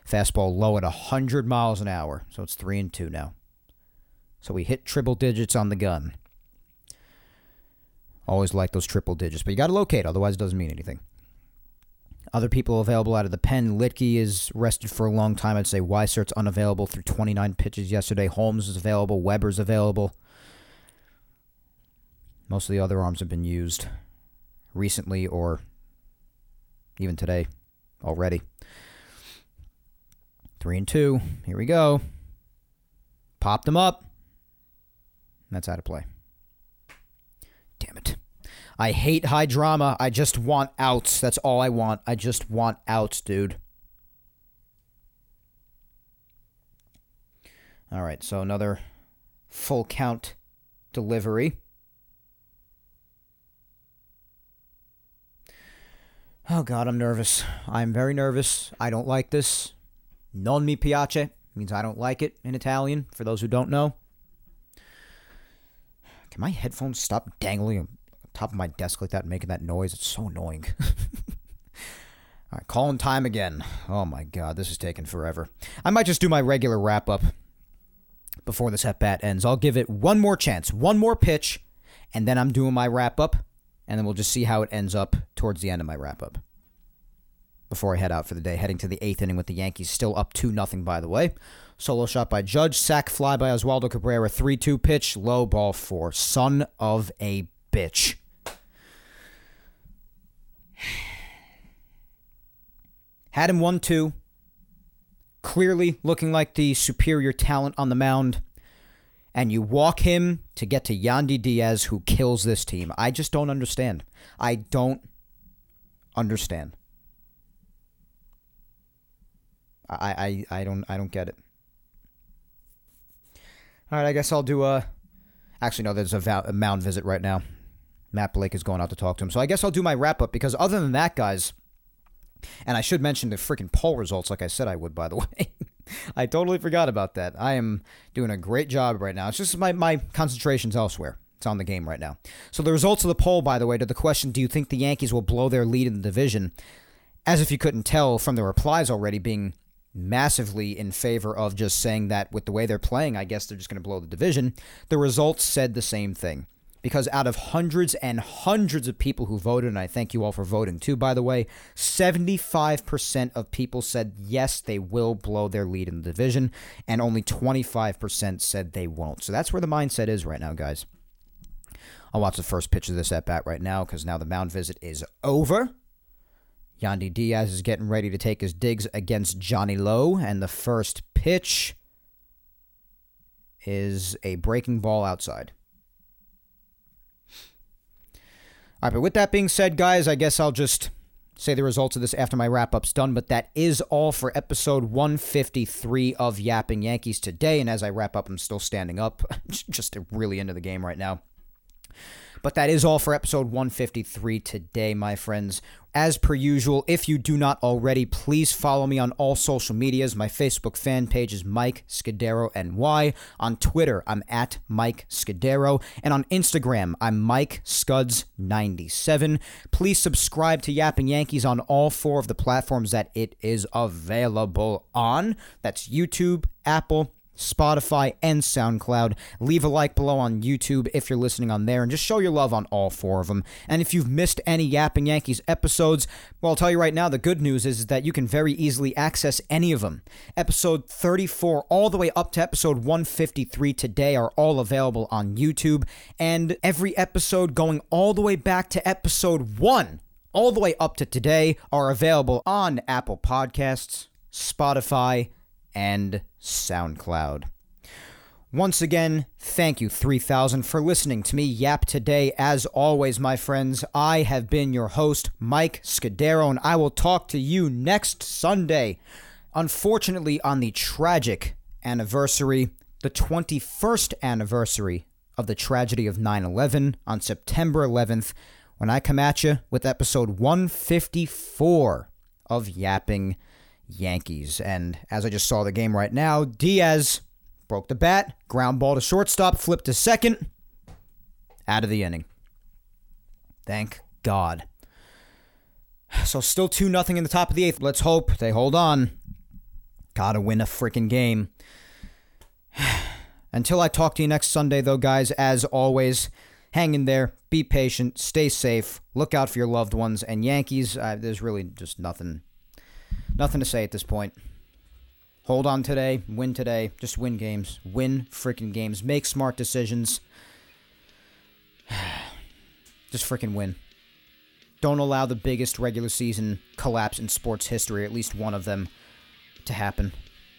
Fastball low at 100 miles an hour. So it's 3-2 now. So we hit triple digits on the gun. Always like those triple digits, but you got to locate, otherwise it doesn't mean anything. Other people available out of the pen. Litke is rested for a long time. I'd say Weisert's unavailable through 29 pitches yesterday. Holmes is available. Weber's available. Most of the other arms have been used recently or even today already. 3-2. Here we go. Popped him up. That's out of play. Damn it. I hate high drama. I just want outs. That's all I want. I just want outs, dude. All right, so another full count delivery. Oh, God, I'm nervous. I'm very nervous. I don't like this. Non mi piace means I don't like it in Italian, for those who don't know. Can my headphones stop dangling on top of my desk like that and making that noise? It's so annoying. All right, calling time again. Oh, my God, this is taking forever. I might just do my regular wrap-up before this at-bat ends. I'll give it one more chance, one more pitch, and then I'm doing my wrap-up, and then we'll just see how it ends up towards the end of my wrap-up before I head out for the day, heading to the 8th inning with the Yankees, still up 2-0, by the way. Solo shot by Judge, sack fly by Oswaldo Cabrera, 3-2 pitch, low ball 4. Son of a bitch. Had him 1-2. Clearly looking like the superior talent on the mound. And you walk him to get to Yandy Diaz, who kills this team. I just don't understand. I don't understand. I don't get it. All right, I guess I'll do a... Actually, no, there's a mound visit right now. Matt Blake is going out to talk to him. So I guess I'll do my wrap-up, because other than that, guys... And I should mention the freaking poll results like I said I would, by the way. I totally forgot about that. I am doing a great job right now. It's just my concentration's elsewhere. It's on the game right now. So the results of the poll, by the way, to the question, do you think the Yankees will blow their lead in the division? As if you couldn't tell from the replies already being massively in favor of just saying that with the way they're playing, I guess they're just going to blow the division. The results said the same thing. Because out of hundreds and hundreds of people who voted, and I thank you all for voting too, by the way, 75% of people said yes, they will blow their lead in the division, and only 25% said they won't. So that's where the mindset is right now, guys. I'll watch the first pitch of this at-bat right now, because now the mound visit is over. Yandy Diaz is getting ready to take his digs against Johnny Lowe, and the first pitch is a breaking ball outside. All right, but with that being said, guys, I guess I'll just say the results of this after my wrap-up's done, but that is all for episode 153 of Yapping Yankees today, and as I wrap up, I'm still standing up, just really into the game right now. But that is all for episode 153 today, my friends. As per usual, if you do not already, please follow me on all social medias. My Facebook fan page is Mike Scudero NY. On Twitter, I'm at Mike Scudero. And on Instagram, I'm Mike Scuds97. Please subscribe to Yapping Yankees on all four of the platforms that it is available on. That's YouTube, Apple, Spotify, and SoundCloud. Leave a like below on YouTube if you're listening on there, and just show your love on all four of them. And if you've missed any Yapping Yankees episodes, well, I'll tell you right now, the good news is that you can very easily access any of them. Episode 34 all the way up to episode 153 today are all available on YouTube, and every episode going all the way back to episode 1, all the way up to today, are available on Apple Podcasts, Spotify, and SoundCloud. Once again, thank you 3000 for listening to me yap today. As always, my friends, I have been your host, Mike Scudero, and I will talk to you next Sunday. Unfortunately, on the tragic anniversary, the 21st anniversary of the tragedy of 9/11 on September 11th, when I come at you with episode 154 of Yapping Yankees. And as I just saw the game right now, Diaz broke the bat, ground ball to shortstop, flipped to second, out of the inning. Thank God. So still 2-0 in the top of the 8th. Let's hope they hold on. Gotta win a freaking game. Until I talk to you next Sunday, though, guys, as always, hang in there, be patient, stay safe, look out for your loved ones, and Yankees, there's really just nothing to say at this point. Hold on today. Just win games. Win freaking games. Make smart decisions. Just freaking win. Don't allow the biggest regular season collapse in sports history, at least one of them, to happen.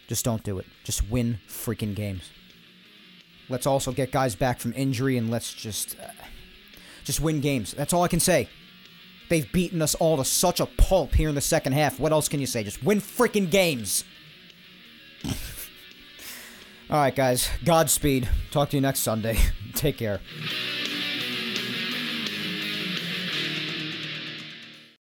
Just don't do it. Just win freaking games. Let's also get guys back from injury, and let's just win games. That's all I can say. They've beaten us all to such a pulp here in the second half. What else can you say? Just win freaking games. All right, guys. Godspeed. Talk to you next Sunday. Take care.